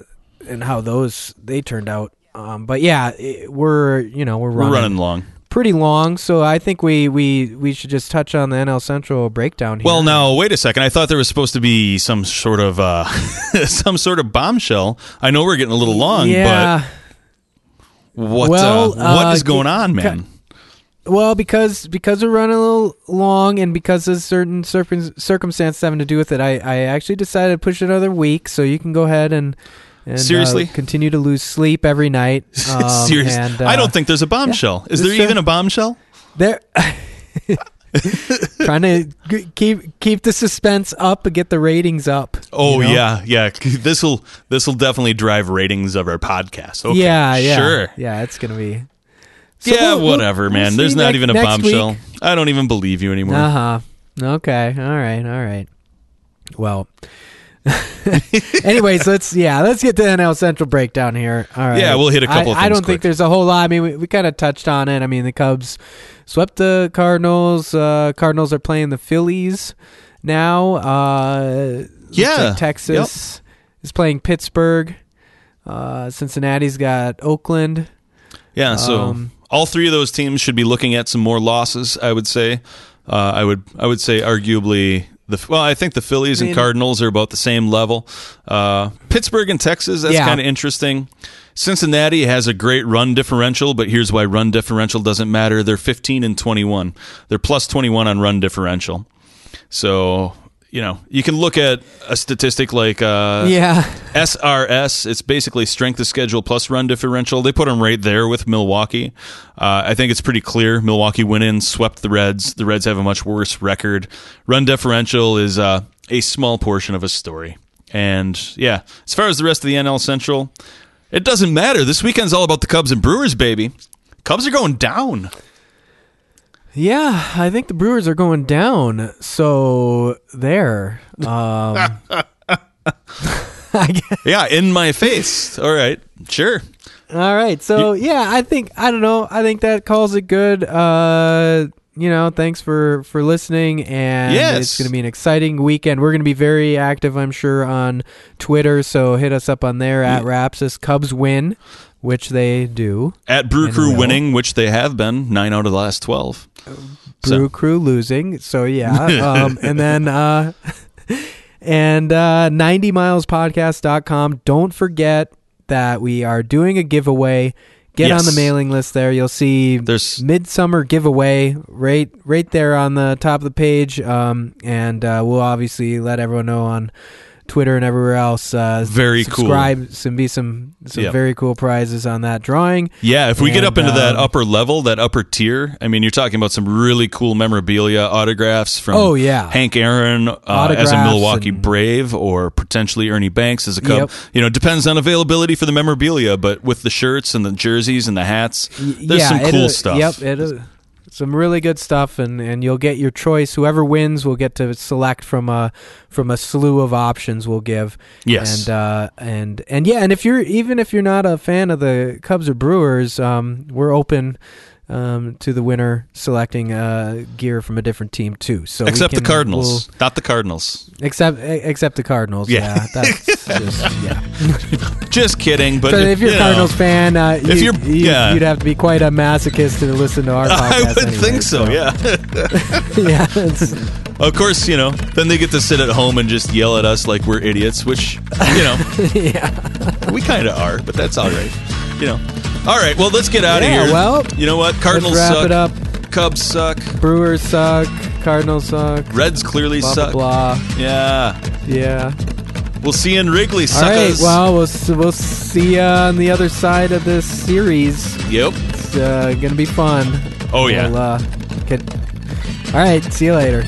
and how those, they turned out. Um, but yeah, it, we're, you know, we're running, we're running long. Pretty long, so I think we, we, we should just touch on the N L Central breakdown here. Well, now, wait a second. I thought there was supposed to be some sort of uh, some sort of bombshell. I know we're getting a little long, yeah. but what well, uh, what uh, is going on, man? Well, because because we're running a little long and because there's certain circum- circumstances having to do with it, I, I actually decided to push it another week, so you can go ahead and... And, Seriously, uh, continue to lose sleep every night. Um, Seriously, and, uh, I don't think there's a bombshell. Yeah, is there even a bombshell? There, trying to g- keep keep the suspense up and get the ratings up. Oh you know? yeah, yeah. This will this will definitely drive ratings of our podcast. Okay, yeah, yeah, sure, yeah. It's gonna be. So yeah, we'll, whatever, we'll, man. We'll there's not ne- even a bombshell. Week. I don't even believe you anymore. Uh huh. Okay. All right. All right. Well. Anyways, let's yeah, let's get to the N L Central breakdown here. All right. Yeah, we'll hit a couple I, of things I don't quick. think there's a whole lot. I mean, we, we kind of touched on it. I mean, the Cubs swept the Cardinals. Uh, Cardinals are playing the Phillies now. Uh, yeah. Like Texas yep. is playing Pittsburgh. Uh, Cincinnati's got Oakland. Yeah, so um, all three of those teams should be looking at some more losses, I would say. Uh, I would I would say arguably... The, well, I think the Phillies I mean, and Cardinals are about the same level. Uh, Pittsburgh and Texas, that's yeah. kind of interesting. Cincinnati has a great run differential, but here's why run differential doesn't matter. They're fifteen and twenty-one. They're plus twenty-one on run differential. So, you know, you can look at a statistic like uh, yeah. S R S. It's basically strength of schedule plus run differential. They put them right there with Milwaukee. Uh, I think it's pretty clear. Milwaukee went in, swept the Reds. The Reds have a much worse record. Run differential is uh, a small portion of a story. And, yeah, as far as the rest of the N L Central, it doesn't matter. This weekend's all about the Cubs and Brewers, baby. Cubs are going down. Yeah, I think the Brewers are going down. So there. Um, yeah, in my face. All right, sure. All right, so yeah, I think I don't know. I think that calls it good. Uh, you know, thanks for for listening, and yes. it's going to be an exciting weekend. We're going to be very active, I'm sure, on Twitter. So hit us up on there at Rapsis Cubs Win. Which they do. At Brew Crew winning, which they have been, nine out of the last twelve. Um, so. Brew Crew losing, so yeah. um, and then uh, and uh, ninety miles podcast dot com. Don't forget that we are doing a giveaway. Get yes. on the mailing list there. You'll see There's... midsummer giveaway right right there on the top of the page. Um, and uh, we'll obviously let everyone know on Twitter and everywhere else. Uh, very subscribe, cool. Subscribe. Be some some yep. very cool prizes on that drawing. Yeah, if we and, get up into um, that upper level, that upper tier. I mean, you're talking about some really cool memorabilia, autographs from oh, yeah. Hank Aaron uh, as a Milwaukee and, Brave, or potentially Ernie Banks as a Cub. Yep. You know, depends on availability for the memorabilia, but with the shirts and the jerseys and the hats, there's yeah, some cool is, stuff. Yep, it is. Some really good stuff, and, and you'll get your choice. Whoever wins will get to select from a from a slew of options we'll give. Yes, and uh, and and yeah, and if you're even if you're not a fan of the Cubs or Brewers, um, we're open um, to the winner selecting uh, gear from a different team too. So except we can, the Cardinals, we'll, not the Cardinals. Except except the Cardinals. Yeah, yeah, that's just, yeah. Just kidding. But so if you're a you Cardinals know, fan, uh, you, if you're, you, yeah. you'd have to be quite a masochist to listen to our podcast. I would anyway, think so. so. Yeah. yeah. It's, Of course, you know, then they get to sit at home and just yell at us like we're idiots, which, you know, yeah. we kind of are, but that's all right. You know. All right, well, let's get out yeah, of here. Well, you know what? Cardinals let's wrap suck. It up. Cubs suck. Brewers suck. Cardinals suck. Reds clearly blah, suck. Blah, blah. Yeah. Yeah. We'll see you in Wrigley, suckers. All right, well, we'll, we'll see you on the other side of this series. Yep. It's uh, going to be fun. Oh, yeah. We'll, uh, get... All right, see you later.